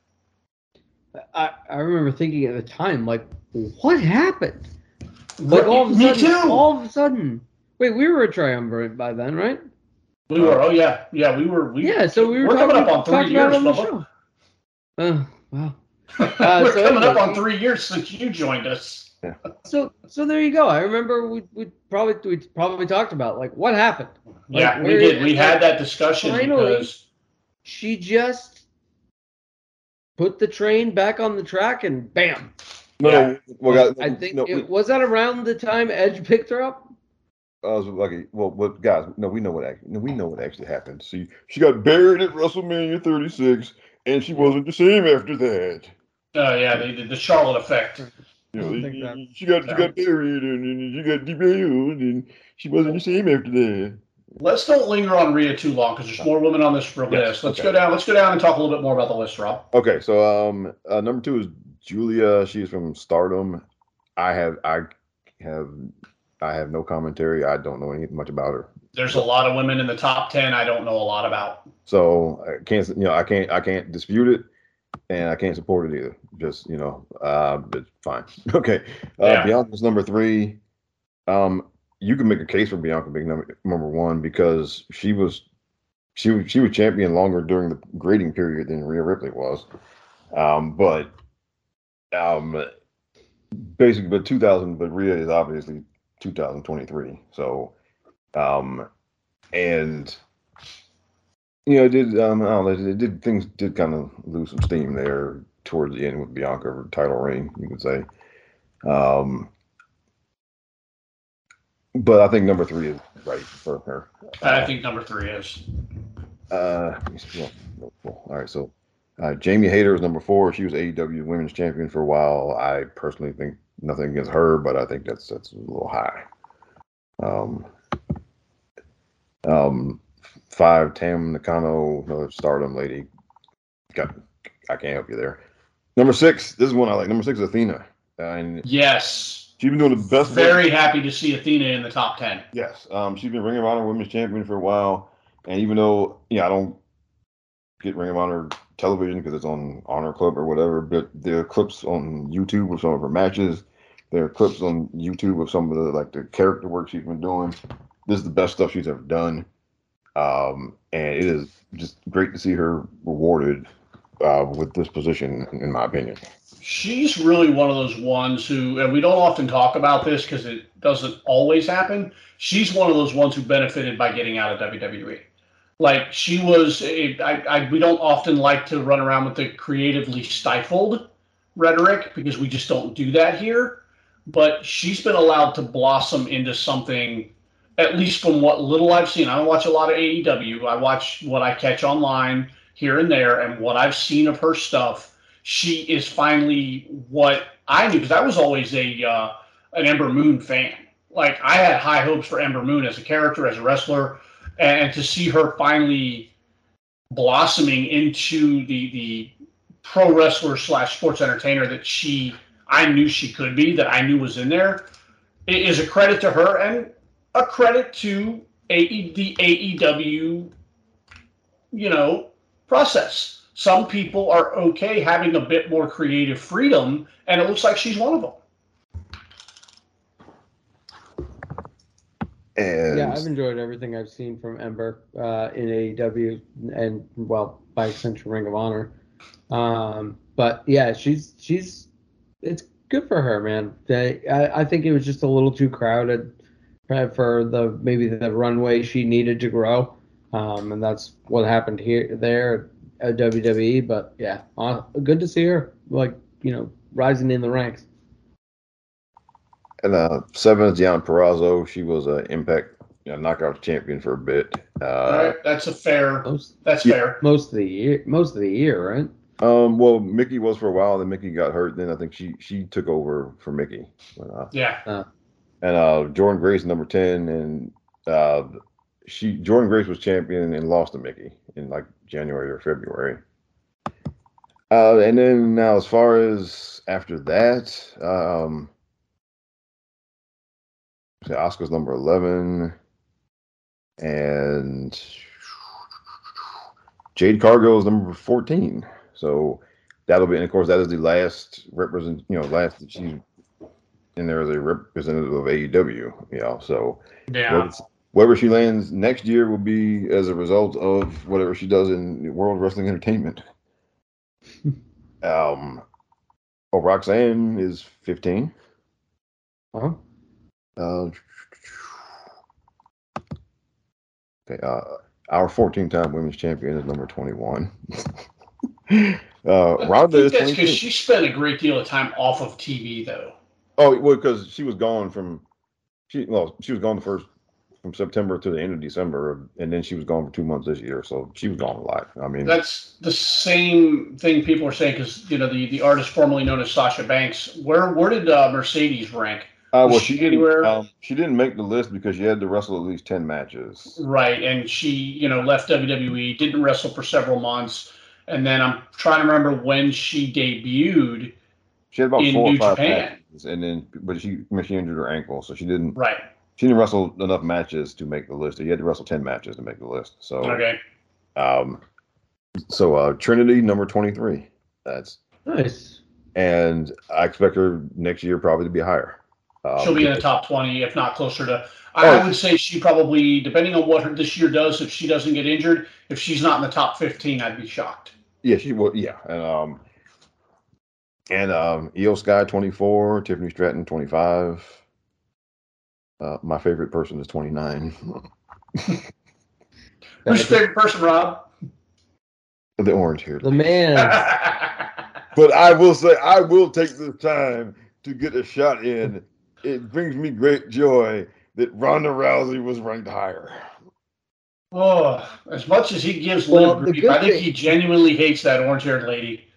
I I remember thinking at the time, like, what happened? Like all of a sudden, me too. All of a sudden. Wait, we were a triumvirate by then, right? We were. Oh yeah, yeah, we were. We, yeah, so we were. We're talking, coming up on three years. On the show. Oh wow! Uh, we're so coming anyway. up on three years since you joined us. Yeah. So so there you go. I remember we we probably we probably talked about like what happened. Like, yeah, we did. We had that discussion finally, because she just put the train back on the track and bam. No, yeah. well, guys, I think no, it we, was that around the time Edge picked her up. I was like, well, what guys? No, we know what actually. No, we know what actually happened. She she got buried at WrestleMania thirty-six, and she wasn't the same after that. Oh uh, yeah, the, the Charlotte effect. You know, that, she got yeah. she got buried and she got derailed and she wasn't the same after that. Let's don't linger on Rhea too long because there's more women on this list. Yes, let's okay. go down. Let's go down and talk a little bit more about the list, Rob. Okay, so um, uh, number two is Julia. She's from Stardom. I have I have I have no commentary. I don't know anything much about her. There's a lot of women in the top ten I don't know a lot about. So I can't you know I can't I can't dispute it. And I can't support it either. Just, you know, uh, it's fine. Okay. Uh, yeah. Bianca's number three. Um, you can make a case for Bianca being number, number one because she was she was, she was champion longer during the grading period than Rhea Ripley was. Um, but um, basically, but two thousand, but Rhea is obviously two thousand twenty-three. So, um, and... You know, it did um, I don't know, it did things did kind of lose some steam there towards the end with Bianca her title reign, you could say. Um, but I think number three is right for her. I uh, think number three is. Uh, all right, so uh, Jamie Hayter is number four. She was A E W Women's Champion for a while. I personally think nothing against her, but I think that's that's a little high. Um. Um. Five, Tam Nakano, another Stardom lady. Got, I can't help you there. Number six, this is one I like. Number six, Athena. Uh, and yes. She's been doing the best. Very work. Happy to see Athena in the top ten. Yes. Um, she's been Ring of Honor Women's Champion for a while. And even though, you know, I don't get Ring of Honor television because it's on Honor Club or whatever, but there are clips on YouTube of some of her matches. There are clips on YouTube of some of the, like, the character work she's been doing. This is the best stuff she's ever done. Um, and it is just great to see her rewarded uh, with this position, in my opinion. She's really one of those ones who, and we don't often talk about this because it doesn't always happen. She's one of those ones who benefited by getting out of W W E. Like she was, a, I, I, we don't often like to run around with the creatively stifled rhetoric because we just don't do that here. But she's been allowed to blossom into something. At least from what little I've seen, I don't watch a lot of A E W. I watch what I catch online here and there, and what I've seen of her stuff, she is finally what I knew because I was always a uh, an Ember Moon fan. Like I had high hopes for Ember Moon as a character, as a wrestler, and to see her finally blossoming into the the pro wrestler slash sports entertainer that she I knew she could be, that I knew was in there, it is a credit to her and. A credit to A E, the A E W, you know, process. Some people are okay having a bit more creative freedom, and it looks like she's one of them. And yeah, I've enjoyed everything I've seen from Ember uh, in A E W, and well, by extension, Ring of Honor. Um, but yeah, she's she's it's good for her, man. I, I think it was just a little too crowded. For the maybe the runway she needed to grow, um, and that's what happened here there at W W E. But yeah, uh, good to see her, like you know, rising in the ranks. And uh, seventh, Gian Perazzo. She was an Impact you know, Knockout Champion for a bit. Uh, All right, that's a fair. Most, that's yeah, fair. Most of the year. Most of the year, right? Um. Well, Mickey was for a while. Then Mickey got hurt. Then I think she she took over for Mickey. Uh, yeah. Uh, And uh, Jordynne Grace, number ten, and uh, she Jordynne Grace was champion and lost to Mickey in like January or February. Uh, and then now, as far as after that, um, Asuka's number eleven, and Jade Cargill is number fourteen. So that'll be, and of course, that is the last represent, you know, last that she. And there is a representative of A E W, you know, so yeah. Wherever she lands next year will be as a result of whatever she does in World Wrestling Entertainment. um, oh, Roxanne is fifteen. Huh? Uh, okay. Uh, our fourteen-time women's champion is number twenty-one. uh, Ronda is twenty-two. Because she spent a great deal of time off of T V, though. Oh, well, because she was gone from she well, she was gone the first from September to the end of December, and then she was gone for two months this year. So she was gone a lot. I mean, that's the same thing people are saying because you know the, the artist formerly known as Sasha Banks. Where where did uh, Mercedes rank? Uh, well, she, she didn't. Um, she didn't make the list because she had to wrestle at least ten matches. Right, and she, you know, left W W E, didn't wrestle for several months, and then I'm trying to remember when she debuted. She had about in four New or five Japan. matches, and then but she she injured her ankle, so she didn't. Right. She didn't wrestle enough matches to make the list. You had to wrestle ten matches to make the list. So okay. Um, so uh, Trinity number twenty-three. That's nice. And I expect her next year probably to be higher. Um, She'll be in the top twenty, if not closer to. I, oh, I would say she probably, depending on what her, this year does, if she doesn't get injured, if she's not in the top fifteen, I'd be shocked. Yeah, she will. Yeah, and um, and um, Io Sky twenty-four, Tiffany Stratton twenty-five. Uh, my favorite person is twenty-nine. Who's your favorite person, Rob? The orange here. The man. But I will say, I will take this time to get a shot in. It brings me great joy that Ronda Rousey was ranked higher. Oh, as much as he gives well, Liv grief, I think thing. he genuinely hates that orange-haired lady.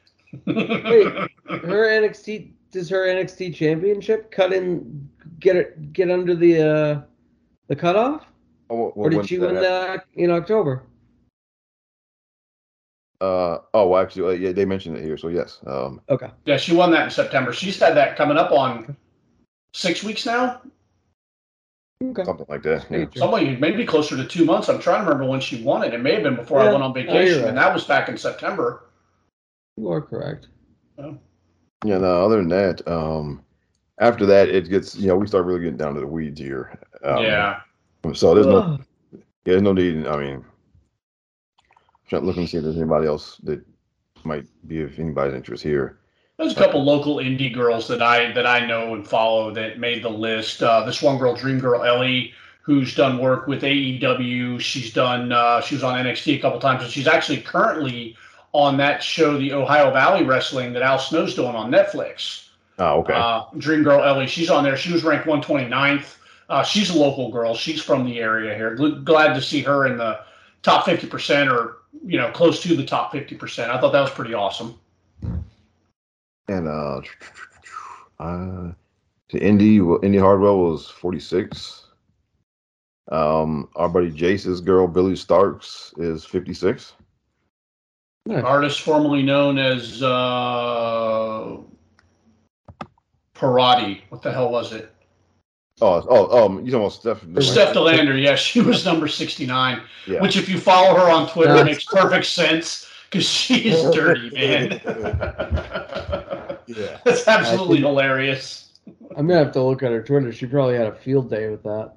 Wait, her N X T does her N X T championship cut in? Get it? Get under the uh, the cutoff? Oh, well, or did she win that in October? Uh oh, actually, uh, yeah, they mentioned it here, so yes. Um, okay. Yeah, she won that in September. She's had that coming up on six weeks now. Okay. Something like that. Yeah. Somebody maybe closer to two months. I'm trying to remember when she won it. It may have been before yeah. I went on vacation, oh, right. and that was back in September. You are correct. So. Yeah. No. Other than that, um, after that, it gets you know we start really getting down to the weeds here. Um, yeah. So there's Ugh. no, yeah, there's no need. I mean. I'm looking to see if there's anybody else that might be of anybody's interest here. There's a couple but, local indie girls that I that I know and follow that made the list. Uh, this one girl, Dream Girl Ellie, who's done work with A E W. She's done. Uh, she was on N X T a couple times, and she's actually currently on that show, the Ohio Valley Wrestling, that Al Snow's doing on Netflix. Oh, okay. Uh, Dream Girl Ellie, she's on there. She was ranked one twenty-ninth. Uh, she's a local girl. She's from the area here. Glad to see her in the top fifty percent or. You know, close to the top fifty percent. I thought that was pretty awesome. And uh, uh to Indy, Indy Hardwell was forty-six. Um, our buddy Jace's girl, Billy Starks, is fifty-six. Nice. Artist formerly known as uh, Parati. What the hell was it? Oh, oh, um, you know, Steph. Steph Delander, yeah, she was number sixty-nine. Yeah. Which, if you follow her on Twitter, no. makes perfect sense because she is dirty, man. Yeah, that's absolutely hilarious. I'm gonna have to look at her Twitter. She probably had a field day with that.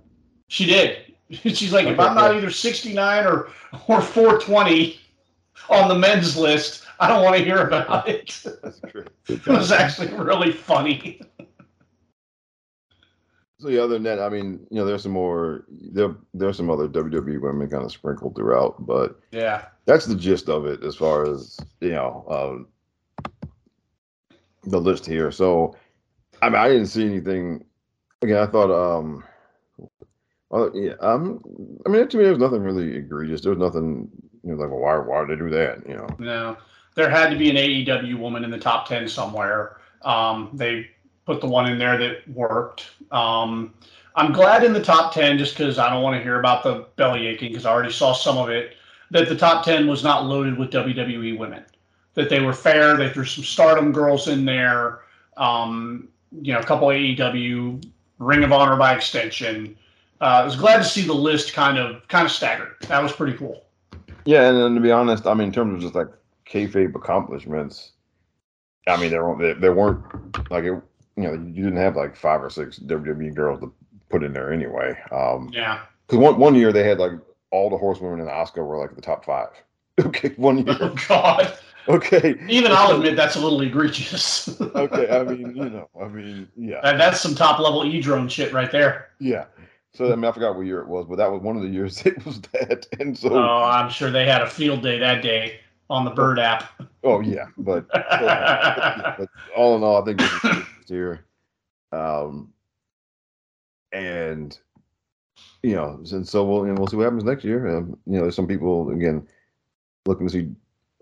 She did. She's like, okay, if I'm not yeah. either sixty-nine or or four twenty on the men's list, I don't want to hear about it. That's true. It was actually really funny. So yeah, other than that, I mean, you know, there's some more there there's some other W W E women kind of sprinkled throughout, but yeah, that's the gist of it as far as you know uh, the list here. So I mean, I didn't see anything. Again, I thought, um, well, yeah, um, I mean, to me, there's nothing really egregious. There's nothing you know, like, well, why why did they do that? You know, no, there had to be an A E W woman in the top ten somewhere. Um, they. Put the one in there that worked. Um, I'm glad in the top ten, just because I don't want to hear about the belly aching, because I already saw some of it, that the top ten was not loaded with W W E women. That they were fair. They threw some Stardom girls in there. Um, you know, a couple A E W, Ring of Honor by extension. Uh, I was glad to see the list kind of kind of staggered. That was pretty cool. Yeah, and, and to be honest, I mean, in terms of just like kayfabe accomplishments, I mean, there weren't there weren't like it. You know, you didn't have like five or six W W E girls to put in there anyway. Um, yeah. Because one, one year they had like all the horsewomen in Oscar were like the top five. Okay, one year. Oh, God. Okay. Even I'll admit that's a little egregious. Okay, I mean, you know, I mean, yeah. That, that's some top-level E-drone shit right there. Yeah. So, I mean, I forgot what year it was, but that was one of the years it was that. And so, oh, I'm sure they had a field day that day on the Bird app. Oh, yeah. But, uh, but all in all, I think this is here. Um, and, you know, and so we'll, and we'll see what happens next year. Um, you know, there's some people, again, looking to see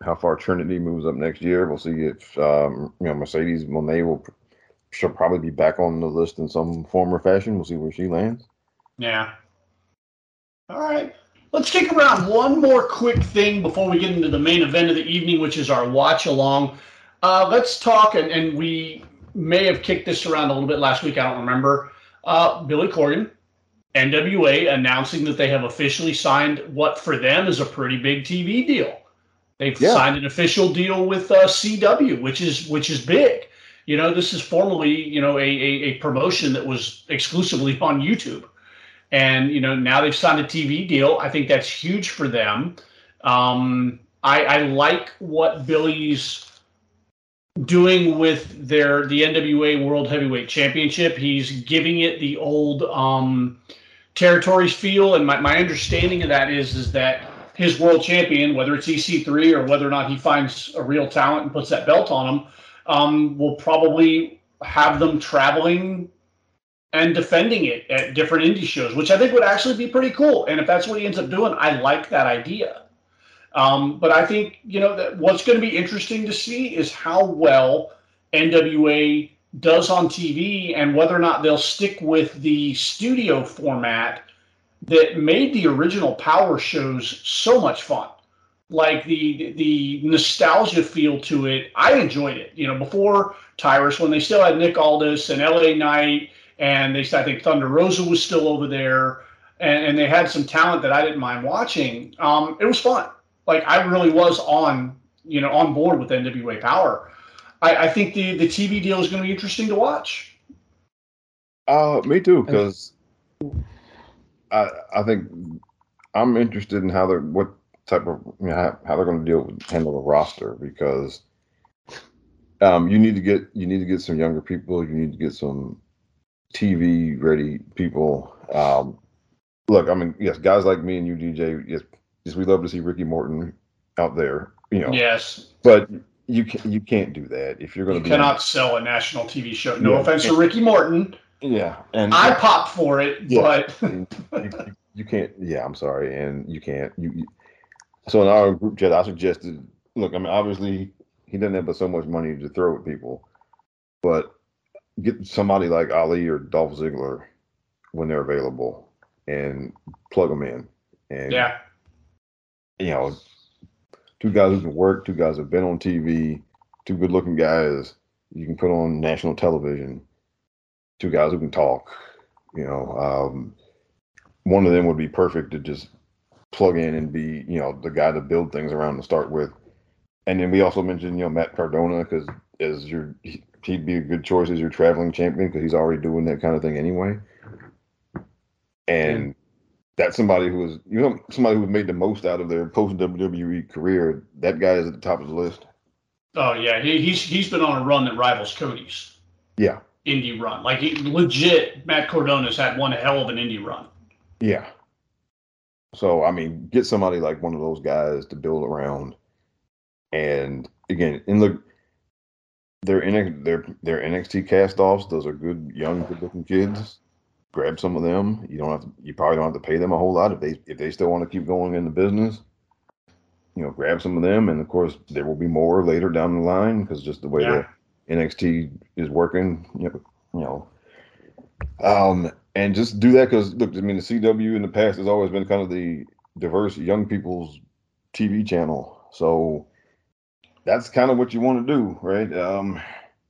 how far Trinity moves up next year. We'll see if, um, you know, Mercedes Moné will she'll probably be back on the list in some form or fashion. We'll see where she lands. Yeah. All right. Let's kick around one more quick thing before we get into the main event of the evening, which is our watch along. Uh, let's talk, and, and we may have kicked this around a little bit last week. I don't remember. Uh, Billy Corgan, N W A, announcing that they have officially signed what for them is a pretty big T V deal. They've yeah. signed an official deal with uh, C W, which is which is big. You know, this is formerly, you know, a, a, a promotion that was exclusively on YouTube. And, you know, now they've signed a T V deal. I think that's huge for them. Um, I, I like what Billy's doing with their the N W A World Heavyweight Championship. He's giving it the old um, territories feel. And my, my understanding of that is, is that his world champion, whether it's E C three or whether or not he finds a real talent and puts that belt on him, um, will probably have them traveling and defending it at different indie shows, which I think would actually be pretty cool. And if that's what he ends up doing, I like that idea. Um, but I think, you know, that what's going to be interesting to see is how well N W A does on T V and whether or not they'll stick with the studio format that made the original Power shows so much fun. Like the the nostalgia feel to it, I enjoyed it. You know, before Tyrus, when they still had Nick Aldis and L A Knight, and they, I think Thunder Rosa was still over there, and, and they had some talent that I didn't mind watching. Um, it was fun. Like, I really was on, you know, on board with N W A Power. I, I think the, the T V deal is going to be interesting to watch. Uh, me too, because I I think I'm interested in how they're what type of you know, how, how they're going to deal with handle the roster, because um, you need to get you need to get some younger people. You need to get some T V ready people. Um, look, I mean, yes, guys like me and you, D J, yes, yes, we love to see Ricky Morton out there, you know. Yes, but you can, you can't do that if you're going to. You be cannot on. Sell a national T V show. No yeah. offense to Ricky Morton. Yeah, and I yeah. pop for it, yeah. but you, you, you can't. Yeah, I'm sorry, and you can't. You, you so in our group chat, I suggested. Look, I mean, obviously he doesn't have but so much money to throw at people, but get somebody like Ali or Dolph Ziggler when they're available and plug them in. And, yeah. you know, two guys who can work, two guys who have been on T V, two good-looking guys you can put on national television, two guys who can talk. You know, um, one of them would be perfect to just plug in and be, you know, the guy to build things around to start with. And then we also mentioned, you know, Matt Cardona, because as your he, he'd be a good choice as your traveling champion because he's already doing that kind of thing anyway. And that's somebody who is, you know, somebody who made the most out of their post W W E career. That guy is at the top of the list. Oh yeah, he, he's he's been on a run that rivals Cody's. Yeah, indie run. Like he, legit, Matt Cordona's had one hell of an indie run. Yeah. So I mean, get somebody like one of those guys to build around, and again, and look. Their N X T cast-offs, those are good, young, good-looking kids. Grab some of them. You don't have to, you probably don't have to pay them a whole lot if they if they still want to keep going in the business. You know, grab some of them, and of course, there will be more later down the line because just the way yeah. that N X T is working, you know, you know, um, and just do that because look, I mean, the C W in the past has always been kind of the diverse young people's T V channel, so. That's kind of what you want to do, right? Um,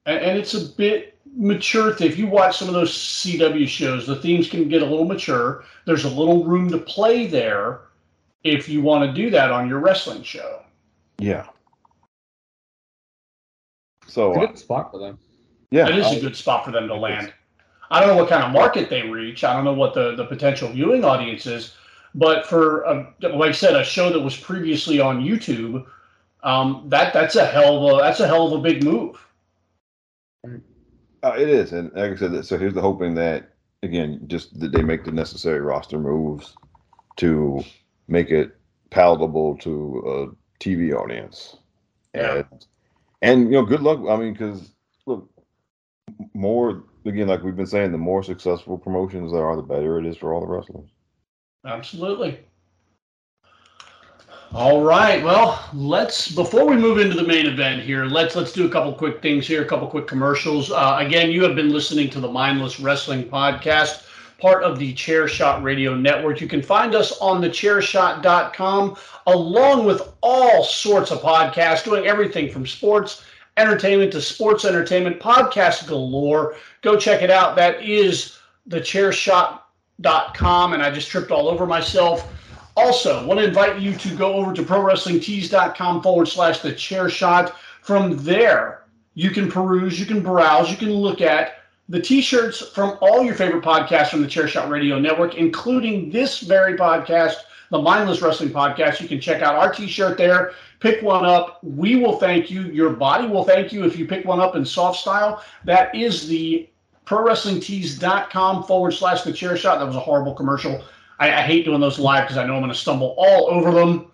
and, and it's a bit mature. If you watch some of those C W shows, the themes can get a little mature. There's a little room to play there if you want to do that on your wrestling show. Yeah. So it's a good spot for them. Yeah, it is I, a good spot for them to land. I don't know what kind of market they reach. I don't know what the, the potential viewing audience is. But for, a, like I said, a show that was previously on YouTube um, that that's a hell of a that's a hell of a big move. Uh, it is, and like I said, so here's the hoping that again, just that they make the necessary roster moves to make it palatable to a T V audience. Yeah. And, and you know, good luck. I mean, because look, more again, like we've been saying, the more successful promotions there are, the better it is for all the wrestlers. Absolutely. All right. Well, let's before we move into the main event here, let's let's do a couple quick things here, a couple quick commercials. Uh, again, you have been listening to the Mindless Wrestling Podcast, part of the Chairshot Radio Network. You can find us on the chair shot dot com, along with all sorts of podcasts, doing everything from sports entertainment to sports entertainment, podcast galore. Go check it out. That is the chair shot dot com, and I just tripped all over myself. Also, want to invite you to go over to pro wrestling tees dot com forward slash the chair shot. From there, you can peruse, you can browse, you can look at the t-shirts from all your favorite podcasts from the Chairshot Radio Network, including this very podcast, the Mindless Wrestling Podcast. You can check out our t-shirt there. Pick one up. We will thank you. Your body will thank you if you pick one up in soft style. That is the pro wrestling tees dot com forward slash the chair shot. That was a horrible commercial. I, I hate doing those live because I know I'm going to stumble all over them.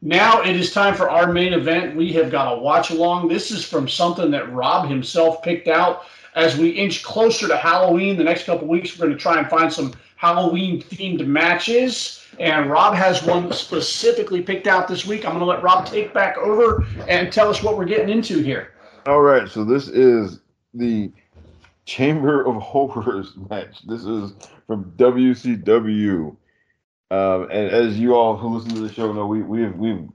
Now it is time for our main event. We have got a watch along. This is from something that Rob himself picked out. As we inch closer to Halloween, the next couple of weeks, we're going to try and find some Halloween-themed matches. And Rob has one specifically picked out this week. I'm going to let Rob take back over and tell us what we're getting into here. All right. So this is the Chamber of Horrors match. This is from W C W. Um, and as you all who listen to the show know, we, we've we've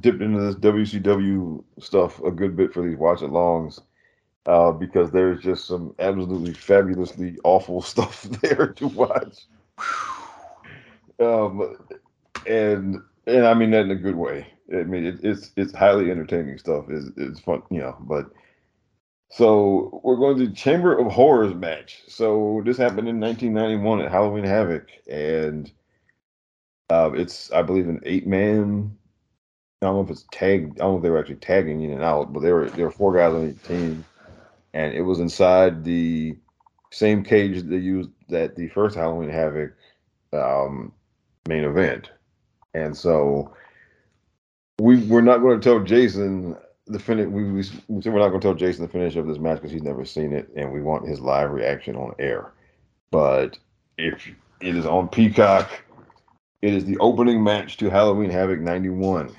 dipped into this W C W stuff a good bit for these watch-alongs. Uh, because there's just some absolutely fabulously awful stuff there to watch. Um, and and I mean that in a good way. I mean it, it's it's highly entertaining stuff. It's, it's fun, you know. But so we're going to Chamber of Horrors match. So this happened in nineteen ninety-one at Halloween Havoc, and uh, it's I believe an eight man. I don't know if it's tagged. I don't know if they were actually tagging in and out, but there were there were four guys on each team. And it was inside the same cage that they used at the first Halloween Havoc um, main event. And so we, we're not going to tell Jason the finish. We, we, we said we're not going to tell Jason the finish of this match because he's never seen it, and we want his live reaction on air. But if it is on Peacock, it is the opening match to Halloween Havoc ninety-one.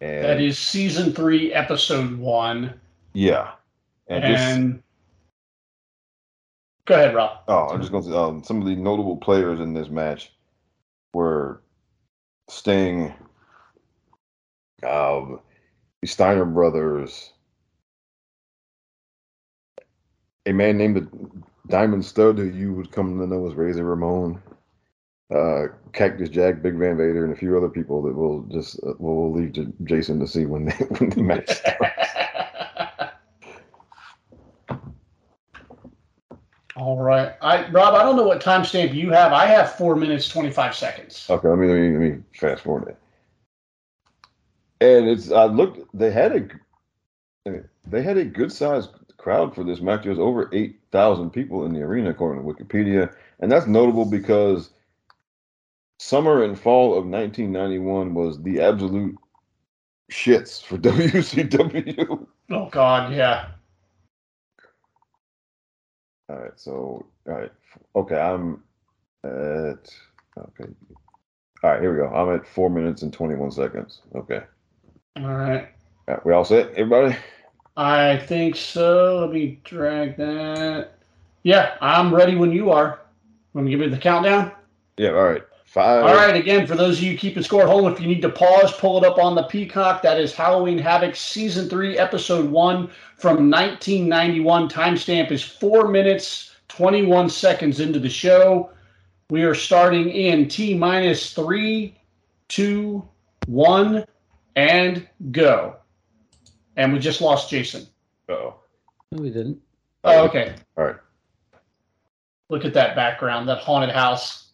And that is season three, episode one. Yeah. And, and just, go ahead, Rob. Oh, I'm just going to say um, some of the notable players in this match were Sting, um, the Steiner Brothers, a man named the Diamond Stud, who you would come to know as Razor Ramon, uh, Cactus Jack, Big Van Vader, and a few other people that we'll just uh, we'll leave to Jason to see when they, when the match starts. All right, I Rob, I don't know what timestamp you have. I have four minutes twenty-five seconds. Okay, let me let me, let me fast forward it. And it's I looked. They had a they had a good sized crowd for this match. There was over eight thousand people in the arena, according to Wikipedia, and that's notable because summer and fall of nineteen ninety-one was the absolute shits for W C W. Oh God, yeah. All right, so, all right, okay, I'm at, okay, all right, here we go. I'm at four minutes and twenty-one seconds, okay. All right. All right, we all set, everybody? I think so. Let me drag that. Yeah, I'm ready when you are. Want to give me the countdown? Yeah, all right, five. All right, again, for those of you keeping score at home, if you need to pause, pull it up on the Peacock. That is Halloween Havoc Season three, Episode one. From nineteen ninety-one, timestamp is four minutes, twenty-one seconds into the show. We are starting in T-minus three, two, one, and go. And we just lost Jason. Uh-oh. No, we didn't. Oh, okay. All right. Look at that background, that haunted house.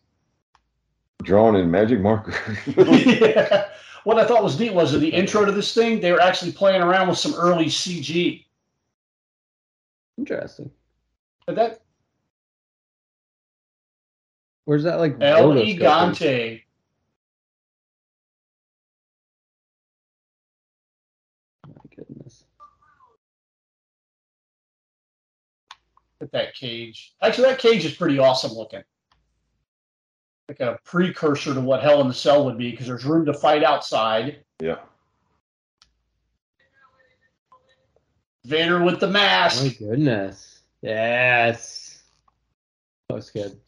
drawn in magic marker. Yeah. What I thought was neat was in the intro to this thing, they were actually playing around with some early C G. Interesting. But that. Where's that like? El Gigante. My goodness. Look at that cage. Actually, that cage is pretty awesome looking. Like a precursor to what Hell in the Cell would be, because there's room to fight outside. Yeah. Vader with the mask. Oh my goodness. Yes. That was good.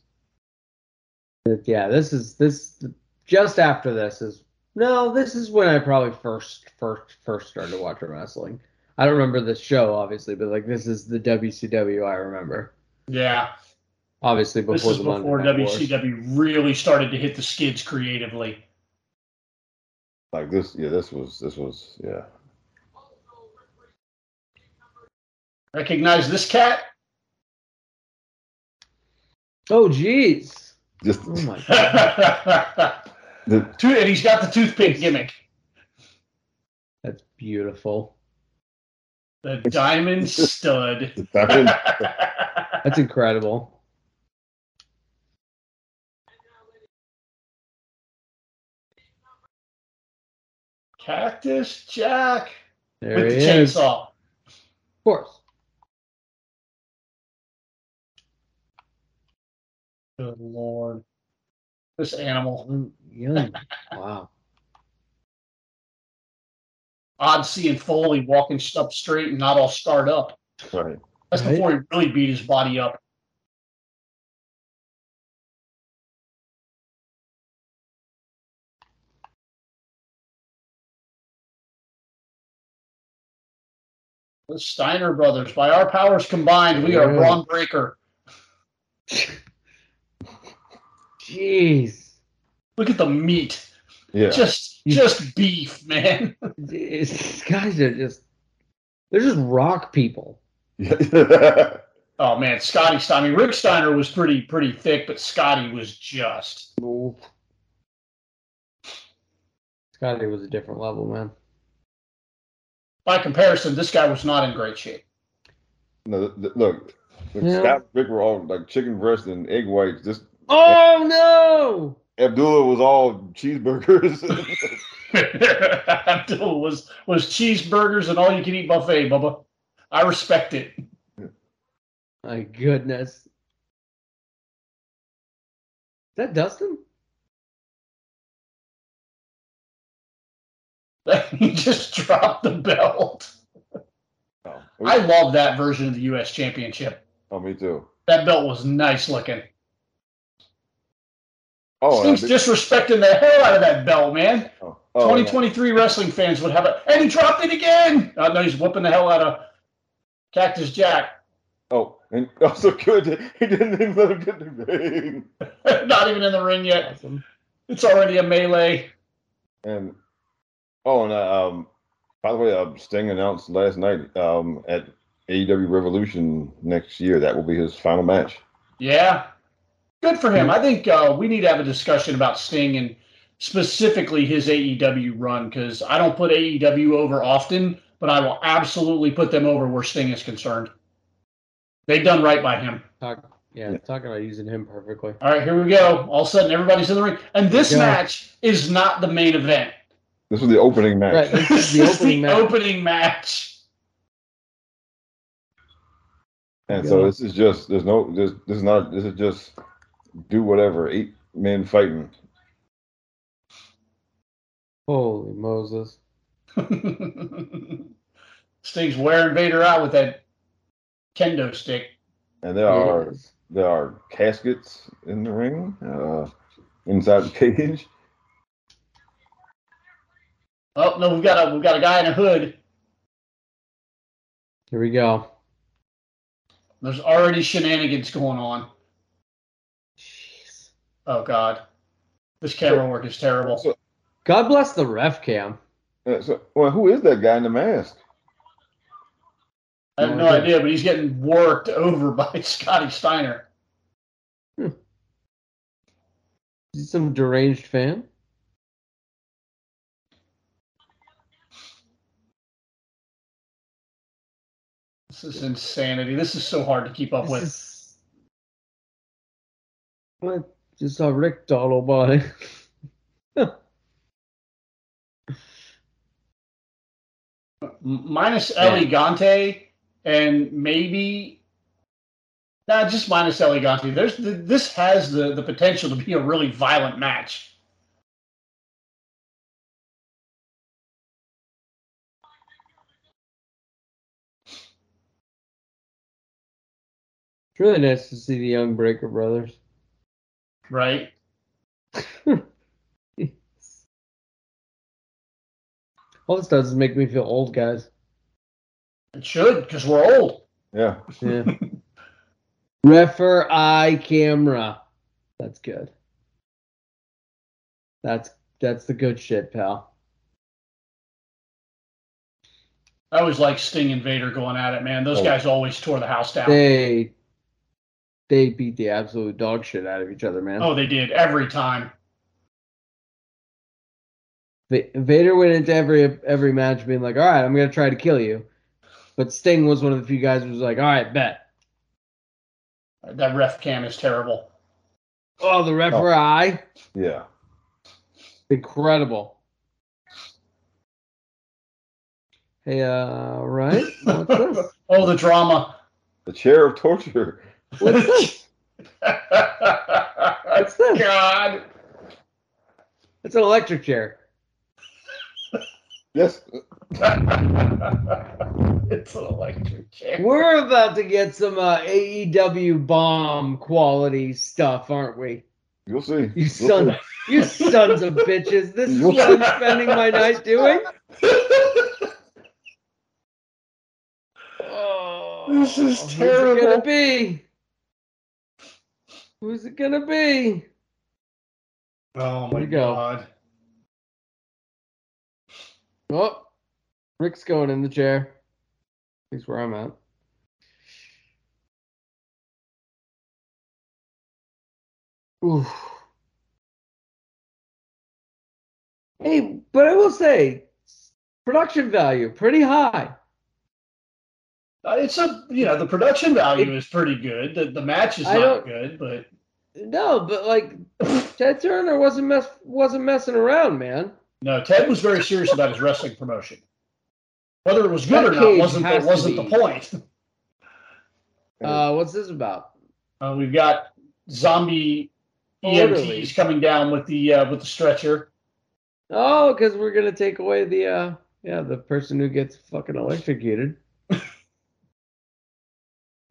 Yeah, this is this just after this is no, this is when I probably first first first started watching wrestling. I don't remember the show obviously, but like this is the W C W I remember. Yeah. Obviously, before this is the before W C W Wars. Really started to hit the skids creatively. Like this, yeah. This was, this was, yeah. Recognize this cat? Oh, jeez. Just oh my god. And he's got the toothpick gimmick. That's beautiful. The Diamond Stud. The diamond. That's incredible. Cactus Jack there with the is. Chainsaw. Of course. Good Lord. This animal. Wow. Odd seeing Foley walking up straight and not all starred up. Right. That's right. Before he really beat his body up. The Steiner Brothers. By our powers combined, we yeah. are Braun Breaker. Jeez. Look at the meat. Yeah. Just just beef, man. These guys are just they're just rock people. Oh man, Scotty Steiner. I mean, Rick Steiner was pretty pretty thick, but Scotty was just oh. Scotty was a different level, man. By comparison, this guy was not in great shape. No, th- look, like yeah. Scott and Rick were all like chicken breast and egg whites. This oh no! Abdullah was all cheeseburgers. Abdullah was was cheeseburgers and all you can eat buffet, Bubba. I respect it. My goodness, is that Dustin? He just dropped the belt. Oh, I love that version of the U S Championship. Oh, me too. That belt was nice looking. Oh, Sting's be- disrespecting the hell out of that belt, man. Oh. Oh, twenty twenty-three yeah. wrestling fans would have it. And he dropped it again. Oh, no, he's whooping the hell out of Cactus Jack. Oh, and also good. He didn't even let him get in the ring. Not even in the ring yet. Awesome. It's already a melee. And. Oh, and uh, um, by the way, uh, Sting announced last night um, at A E W Revolution next year that will be his final match. Yeah, good for him. I think uh, we need to have a discussion about Sting and specifically his A E W run because I don't put A E W over often, but I will absolutely put them over where Sting is concerned. They've done right by him. Talk, yeah, yeah, talking about using him perfectly. All right, here we go. All of a sudden, everybody's in the ring, and this match is not the main event. This was the opening match. Right, this is the, opening, the match. opening match. And so this is just there's no this this is not this is just do whatever eight men fighting. Holy Moses! Sting's wearing Vader out with that kendo stick. And there are there are caskets in the ring, uh, inside the cage. Oh no, we've got a we've got a guy in a hood. Here we go. There's already shenanigans going on. Jeez. Oh God, this camera work is terrible. So, God bless the ref cam. Uh, so, well, who is that guy in the mask? I have no idea, but he's getting worked over by Scotty Steiner. Hmm. Is he some deranged fan? This is insanity. This is so hard to keep up this with. Is... I just saw Rick Donald body. Minus Elegante and maybe nah, just minus Elegante. There's this has the, the potential to be a really violent match. It's really nice to see the young Breaker brothers. Right. All this does is make me feel old, guys. It should, because we're old. Yeah. Yeah. Refer eye camera. That's good. That's that's the good shit, pal. I always like Sting and Vader going at it, man. Those oh. guys always tore the house down. They they beat the absolute dog shit out of each other, man. Oh, they did every time. Vader went into every every match being like, all right, I'm going to try to kill you. But Sting was one of the few guys who was like, all right, bet. That ref cam is terrible. Oh, the referee. Oh. Yeah. Incredible. Hey, uh, right? What's this? Oh, the drama. The chair of torture. What's this? What's this? God. It's an electric chair. Yes. It's an electric chair. We're about to get some uh, A E W bomb quality stuff, aren't we? You'll see. You sons, you sons of bitches. This You'll is what see. I'm spending my night doing. Oh, this is terrible. Who's it gonna be? Who's it gonna be? Oh my God. Go. Oh, Rick's going in the chair. That's where I'm at. Ooh. Hey, but I will say, production value, pretty high. Uh, it's a, you know, the production value it, is pretty good. The, the match is I not good, but. No, but like, Ted Turner wasn't mess, wasn't messing around, man. No, Ted was very serious about his wrestling promotion. Whether it was good or not wasn't the, wasn't the point. Uh, what's this about? Uh, we've got zombie E M Ts coming down with the uh, with the stretcher. Oh, because we're gonna take away the uh, yeah the person who gets fucking electrocuted.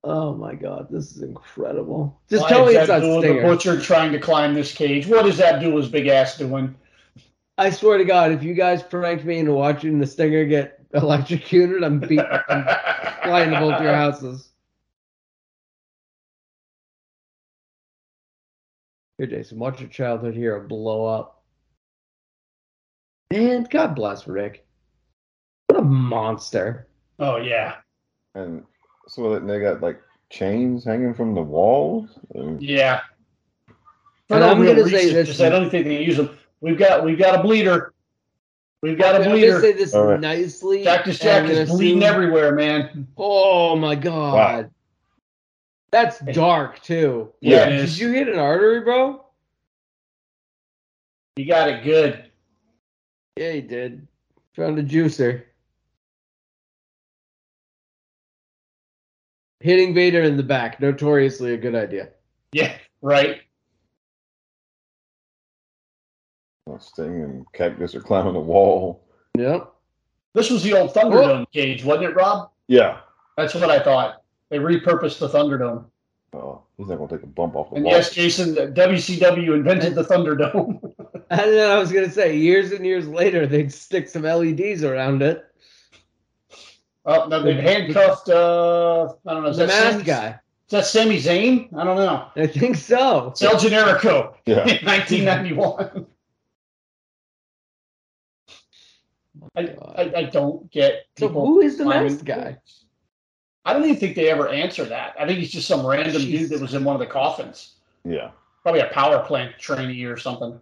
Oh my God, this is incredible! Just Why tell me it's not Stinger. The butcher trying to climb this cage. What is Abdullah's big ass doing? I swear to God, if you guys pranked me into watching the Stinger get electrocuted, I'm beat. I'm flying to both your houses. Here, Jason, watch your childhood hero blow up. And God bless Rick. What a monster. Oh, yeah. And so they got, like, chains hanging from the walls? And... Yeah. For and no I'm going to say this. I don't think they use them. We've got we've got a bleeder. We've got I'm a bleeder. I'm going to say this right. nicely. Cactus Jack is bleeding everywhere, man. Oh, my God. Wow. That's dark, too. Yeah, Wait, it is. Did you hit an artery, bro? You got it good. Yeah, he did. Found a juicer. Hitting Vader in the back. Notoriously a good idea. Yeah, right. Sting and Cactus are climbing the wall. Yep. This was the old Thunderdome oh. cage, wasn't it, Rob? Yeah. That's what I thought. They repurposed the Thunderdome. Oh, he's not going to take a bump off the and wall. Yes, Jason, W C W invented the Thunderdome. And then I was going to say, years and years later, they'd stick some L E Ds around it. Oh, no, they've handcuffed, uh, I don't know. Is the that mask guy. Is that Sami Zayn? I don't know. I think so. It's El Generico yeah. in nineteen ninety-one. I, I, I don't get people. So who is the masked guy? I don't even think they ever answer that. I think he's just some random Jeez. dude that was in one of the coffins. Yeah. probably a power plant trainee or something.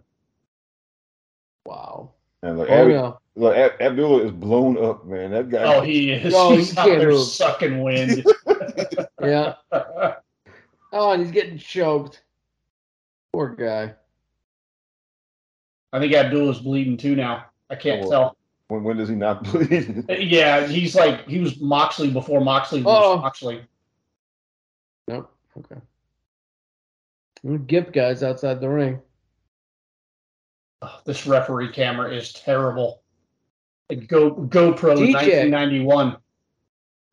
Wow. And like, oh, Ab- no. Look, Ab- Abdullah is blown up, man. That guy. Oh, he is. Oh, he's he out there move. Sucking wind. Yeah. Oh, and he's getting choked. Poor guy. I think Abdullah's bleeding too now. I can't oh, tell. When, when does he not bleed? Yeah, he's like, he was Moxley before Moxley was oh. Moxley. Nope. Okay. Gip guys outside the ring. Oh, this referee camera is terrible. Go GoPro D J. nineteen ninety-one.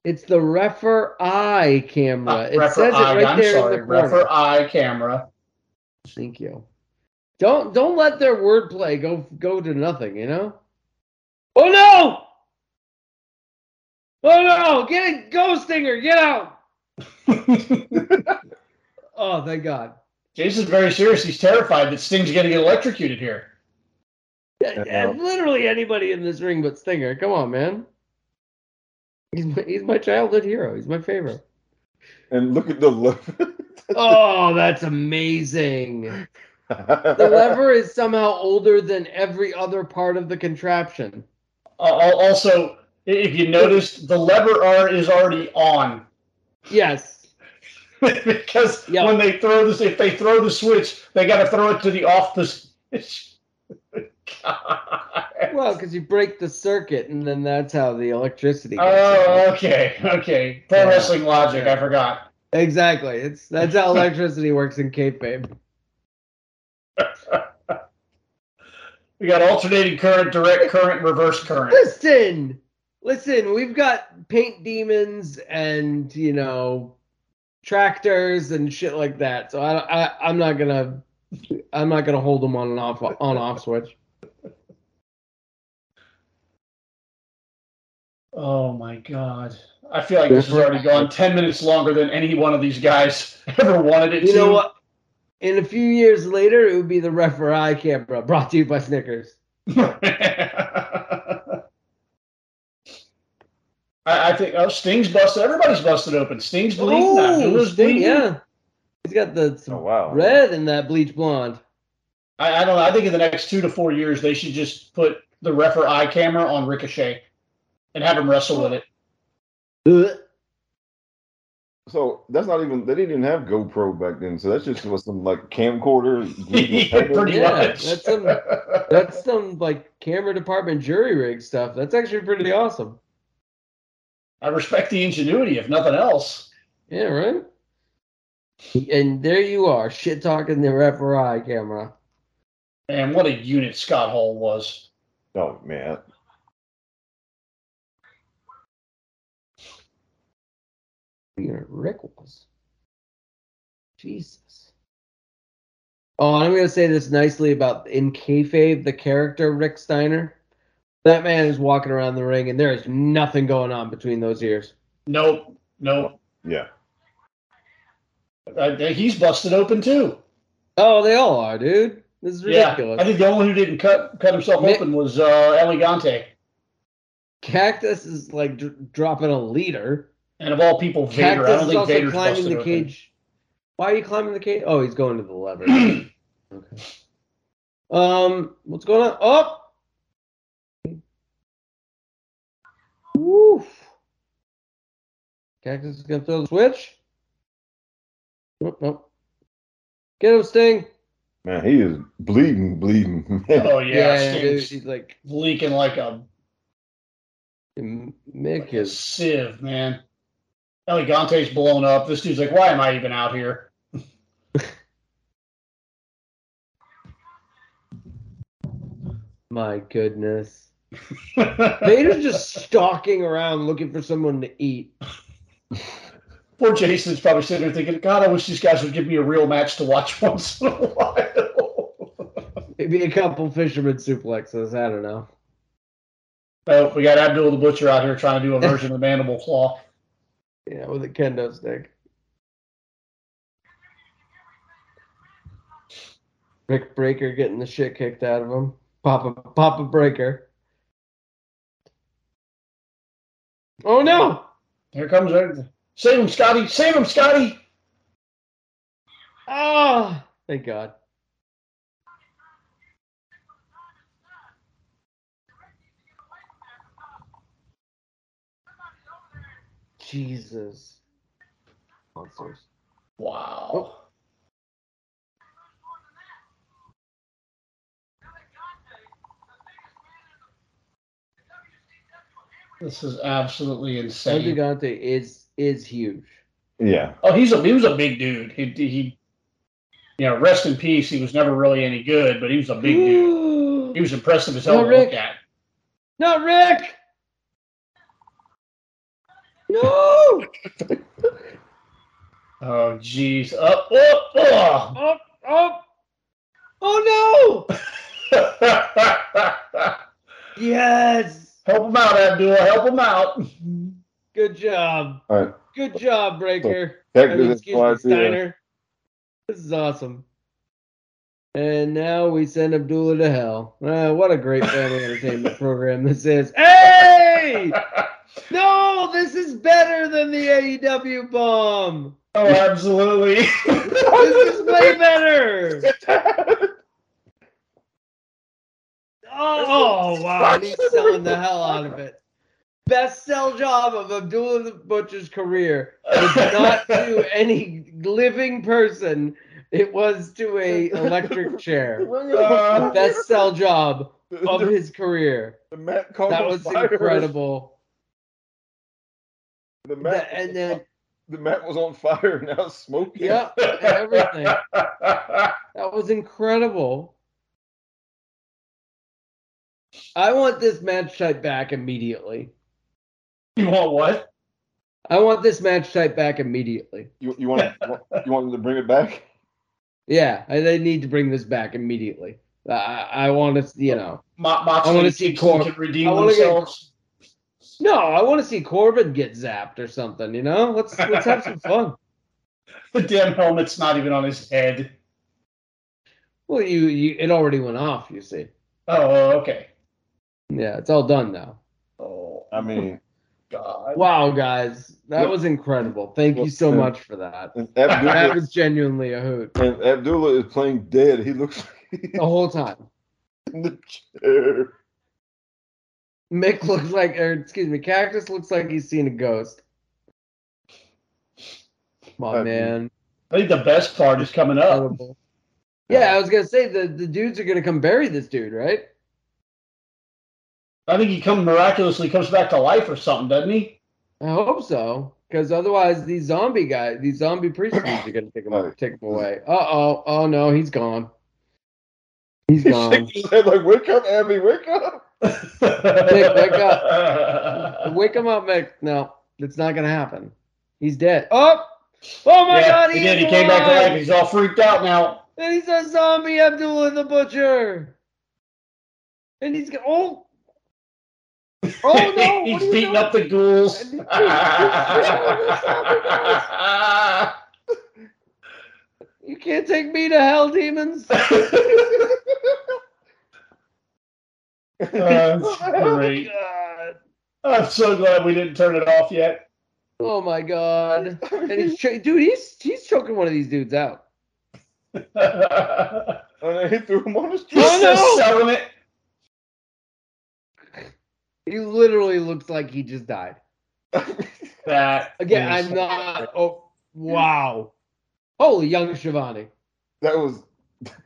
It's the refer-eye camera. Uh, it refer says eye, it right I'm there sorry. In the refer-eye camera. Thank you. Don't don't let their wordplay go go to nothing, you know? Oh no! Oh no! Get it, Ghost Stinger! Get out! Oh, thank God. Jason's very serious. He's terrified that Sting's going to get electrocuted here. Uh-oh. Literally anybody in this ring but Stinger. Come on, man. He's my, he's my childhood hero. He's my favorite. And look at the lever. Oh, that's amazing. The lever is somehow older than every other part of the contraption. Uh, also, if you noticed, the lever R is already on. Yes. Because yep. when they throw this, if they throw the switch, they got to throw it to the off the switch. God. Well, because you break the circuit, and then that's how the electricity. Goes oh, out. okay, okay. Pro yeah. wrestling logic. Yeah. I forgot. Exactly. It's that's how electricity works in kayfabe. We got alternating current, direct current, reverse current. Listen, listen. We've got paint demons, and you know. Tractors and shit like that. So I, I, I'm not gonna, I'm not gonna hold them on and off on off switch. Oh my God! I feel like this has already gone ten minutes longer than any one of these guys ever wanted it to. You know what? And a few years later, it would be the referee camera brought to you by Snickers. I think oh Sting's busted. Everybody's busted open. Sting's bleeding. Oh, Abdullah's Sting, bleeding. Yeah, he's got the oh, wow. red in that bleach blonde. I, I don't know. I think in the next two to four years, they should just put the refer eye camera on Ricochet and have him wrestle with it. So that's not even. They didn't even have GoPro back then. So that's just was some like camcorder. Yeah, pretty yeah, much. That's some. That's some like camera department jury rig stuff. That's actually pretty awesome. I respect the ingenuity, if nothing else. Yeah, right? And there you are, shit-talking the referee camera. Man, what a unit Scott Hall was. Oh, man. Unit Rick was. Jesus. Oh, and I'm going to say this nicely about, in kayfabe, the character Rick Steiner. That man is walking around the ring, and there is nothing going on between those ears. Nope. Nope. Yeah. I, he's busted open, too. Oh, they all are, dude. This is ridiculous. Yeah, I think the only one who didn't cut cut himself Nick, open was uh, Elegante. Cactus is, like, dr- dropping a leader. And of all people, Vader. Cactus I don't think Vader's climbing busted the open. Cage. Why are you climbing the cage? Oh, he's going to the lever. Okay. Um, what's going on? Oh! Woof. Cactus is going to throw the switch. Nope, nope. Get him, Sting. Man, he is bleeding, bleeding. Oh, yeah. yeah dude, he's like leaking like a... Mick like is... A sieve, man. Elegante's blown up. This dude's like, why am I even out here? My goodness. Vader's just stalking around looking for someone to eat. Poor Jason's probably sitting there thinking, God, I wish these guys would give me a real match to watch once in a while. Maybe a couple fisherman suplexes. I don't know. Oh, we got Abdullah the Butcher out here trying to do a version of the Mandible Claw. Yeah, with a kendo stick. Rick Breaker getting the shit kicked out of him. Papa, Papa Breaker. Oh, no. Here comes everything. Save him, Scotty. Save him, Scotty. Oh, Thank God. Jesus. Monsters. Wow. Oh. This is absolutely insane. El Gigante is is huge. Yeah. Oh, he's a he was a big dude. He he, you know, rest in peace. He was never really any good, but he was a big Ooh. dude. He was impressive as hell to look at. Not Rick. No. Oh jeez. Up up up up up. Oh no. Yes. Help him out, Abdul. Help him out. Good job. All right. Good job, Breaker. So, I mean, excuse me, Steiner. This is awesome. And now we send Abdullah to hell. Uh, what a great family entertainment program this is. Hey! No, this is better than the A E W bomb. Oh, absolutely. This is way better. Oh, oh wow, he's selling the hell out of it. Best sell job of Abdullah the Butcher's career was not to any living person. It was to a electric chair. Uh, the best sell job of the, his career. The Matt Cardinal that was fires. Incredible. The Matt, the, and then, the Matt was on fire and now smoking. Yeah, and everything. That was incredible. I want this match type back immediately. You want what? I want this match type back immediately. You you want you want them to bring it back? Yeah, I, they need to bring this back immediately. I, I want to, you know. Mo- Moxley I want to see Corbin redeem themselves. Get, no, I want to see Corbin get zapped or something. You know, let's let's have some fun. The damn helmet's not even on his head. Well, you, you it already went off. You see. Oh, okay. Yeah, it's all done now. Oh, I mean, God. Wow, guys, that yeah. was incredible. Thank you so and, much for that. Abdullah, that was genuinely a hoot. And Abdullah is playing dead. He looks like the whole time in the chair. Mick looks like, or excuse me, Cactus looks like he's seen a ghost. My I man. Mean, I think the best part is coming up. Incredible. Yeah, I was gonna say the the dudes are gonna come bury this dude, right? I think he come miraculously comes back to life or something, doesn't he? I hope so, because otherwise these zombie guys, these zombie priests are gonna take him right. take him away. Uh oh, oh no, he's gone. He's gone. Like, wake up, Abby, wake up. Mick, wake up. Wake him up, Mick. No, it's not gonna happen. He's dead. Oh, oh my yeah, God, he, he did. He came alive. Back to life. He's all freaked out now. And he's a zombie, Abdullah the Butcher. And he's got, oh, oh no! He's beating doing? up the ghouls. He's, he's, he's, he's the ghouls. You can't take me to hell, demons. That's great. Oh, I'm so glad we didn't turn it off yet. Oh my God! And he's ch- dude, he's he's choking one of these dudes out. Oh, no, he threw him on his chest. Oh, no. Selling it. He literally looks like he just died. That again, I'm not. Oh, wow! Holy young Shivani. That was. That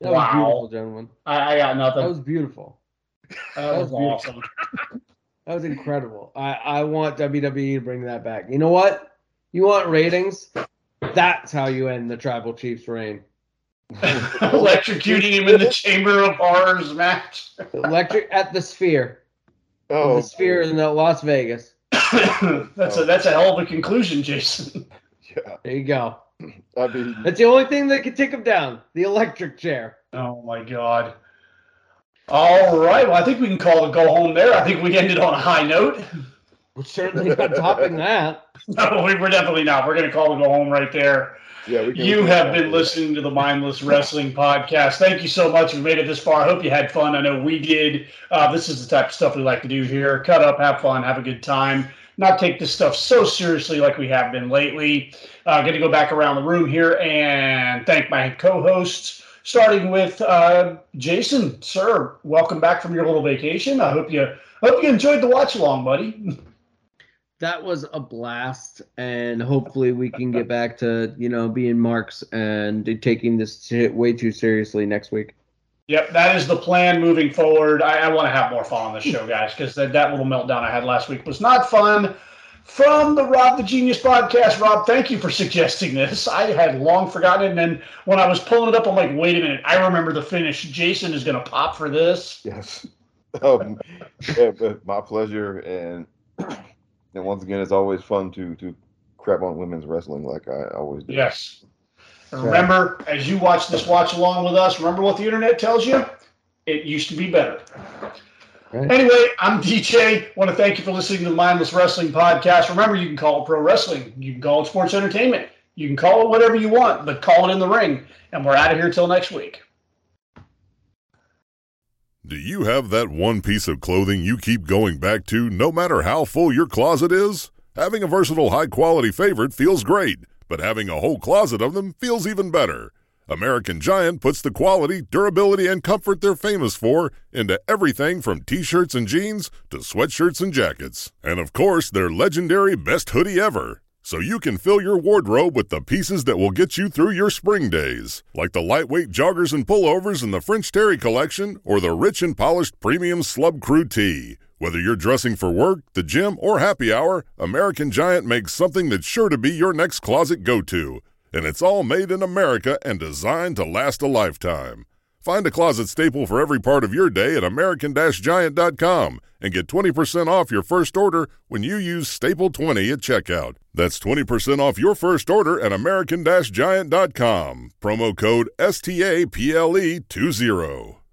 was wow. beautiful, gentlemen. I, I got nothing. That was beautiful. That, that was, was beautiful. Awesome. That was incredible. I, I want W W E to bring that back. You know what? You want ratings? That's how you end the Tribal Chief's reign. Electrocuting him in the Chamber of Horrors match. Electric at the Sphere. Oh, the Sphere in Las Vegas. That's a that's a hell of a conclusion, Jason. Yeah. There you go. I mean, that's the only thing that could take him down. The electric chair. Oh my God. All right. Well, I think we can call it a go home there. I think we ended on a high note. We're certainly not topping that. No, we, we're definitely not. We're going to call it a home right there. Yeah, we can. You have been listening to the Mindless Wrestling Podcast. Thank you so much. We made it this far. I hope you had fun. I know we did. Uh, this is the type of stuff we like to do here. Cut up, have fun, have a good time. Not take this stuff so seriously like we have been lately. Uh, going to go back around the room here and thank my co-hosts, starting with uh, Jason. Sir, welcome back from your little vacation. I hope you, I hope you enjoyed the watch along, buddy. That was a blast, and hopefully we can get back to, you know, being marks and taking this shit way too seriously next week. Yep, that is the plan moving forward. I, I want to have more fun on this show, guys, because that, that little meltdown I had last week was not fun. From the Rob the Genius podcast, Rob, thank you for suggesting this. I had long forgotten it, and then when I was pulling it up, I'm like, wait a minute, I remember the finish. Jason is going to pop for this. Yes. Um, yeah, but my pleasure, and... And once again, it's always fun to to crap on women's wrestling like I always do. Yes. And remember, as you watch this watch along with us, remember what the internet tells you? It used to be better. Right. Anyway, I'm D J. I want to thank you for listening to the Mindless Wrestling Podcast. Remember, you can call it pro wrestling. You can call it sports entertainment. You can call it whatever you want, but call it in the ring. And we're out of here till next week. Do you have that one piece of clothing you keep going back to no matter how full your closet is? Having a versatile, high-quality favorite feels great, but having a whole closet of them feels even better. American Giant puts the quality, durability, and comfort they're famous for into everything from t-shirts and jeans to sweatshirts and jackets. And of course, their legendary best hoodie ever. So you can fill your wardrobe with the pieces that will get you through your spring days, like the lightweight joggers and pullovers in the French Terry collection or the rich and polished premium Slub Crew tee. Whether you're dressing for work, the gym, or happy hour, American Giant makes something that's sure to be your next closet go-to. And it's all made in America and designed to last a lifetime. Find a closet staple for every part of your day at American Giant dot com and get twenty percent off your first order when you use Staple twenty at checkout. That's twenty percent off your first order at American Giant dot com. Promo code S T A P L E twenty.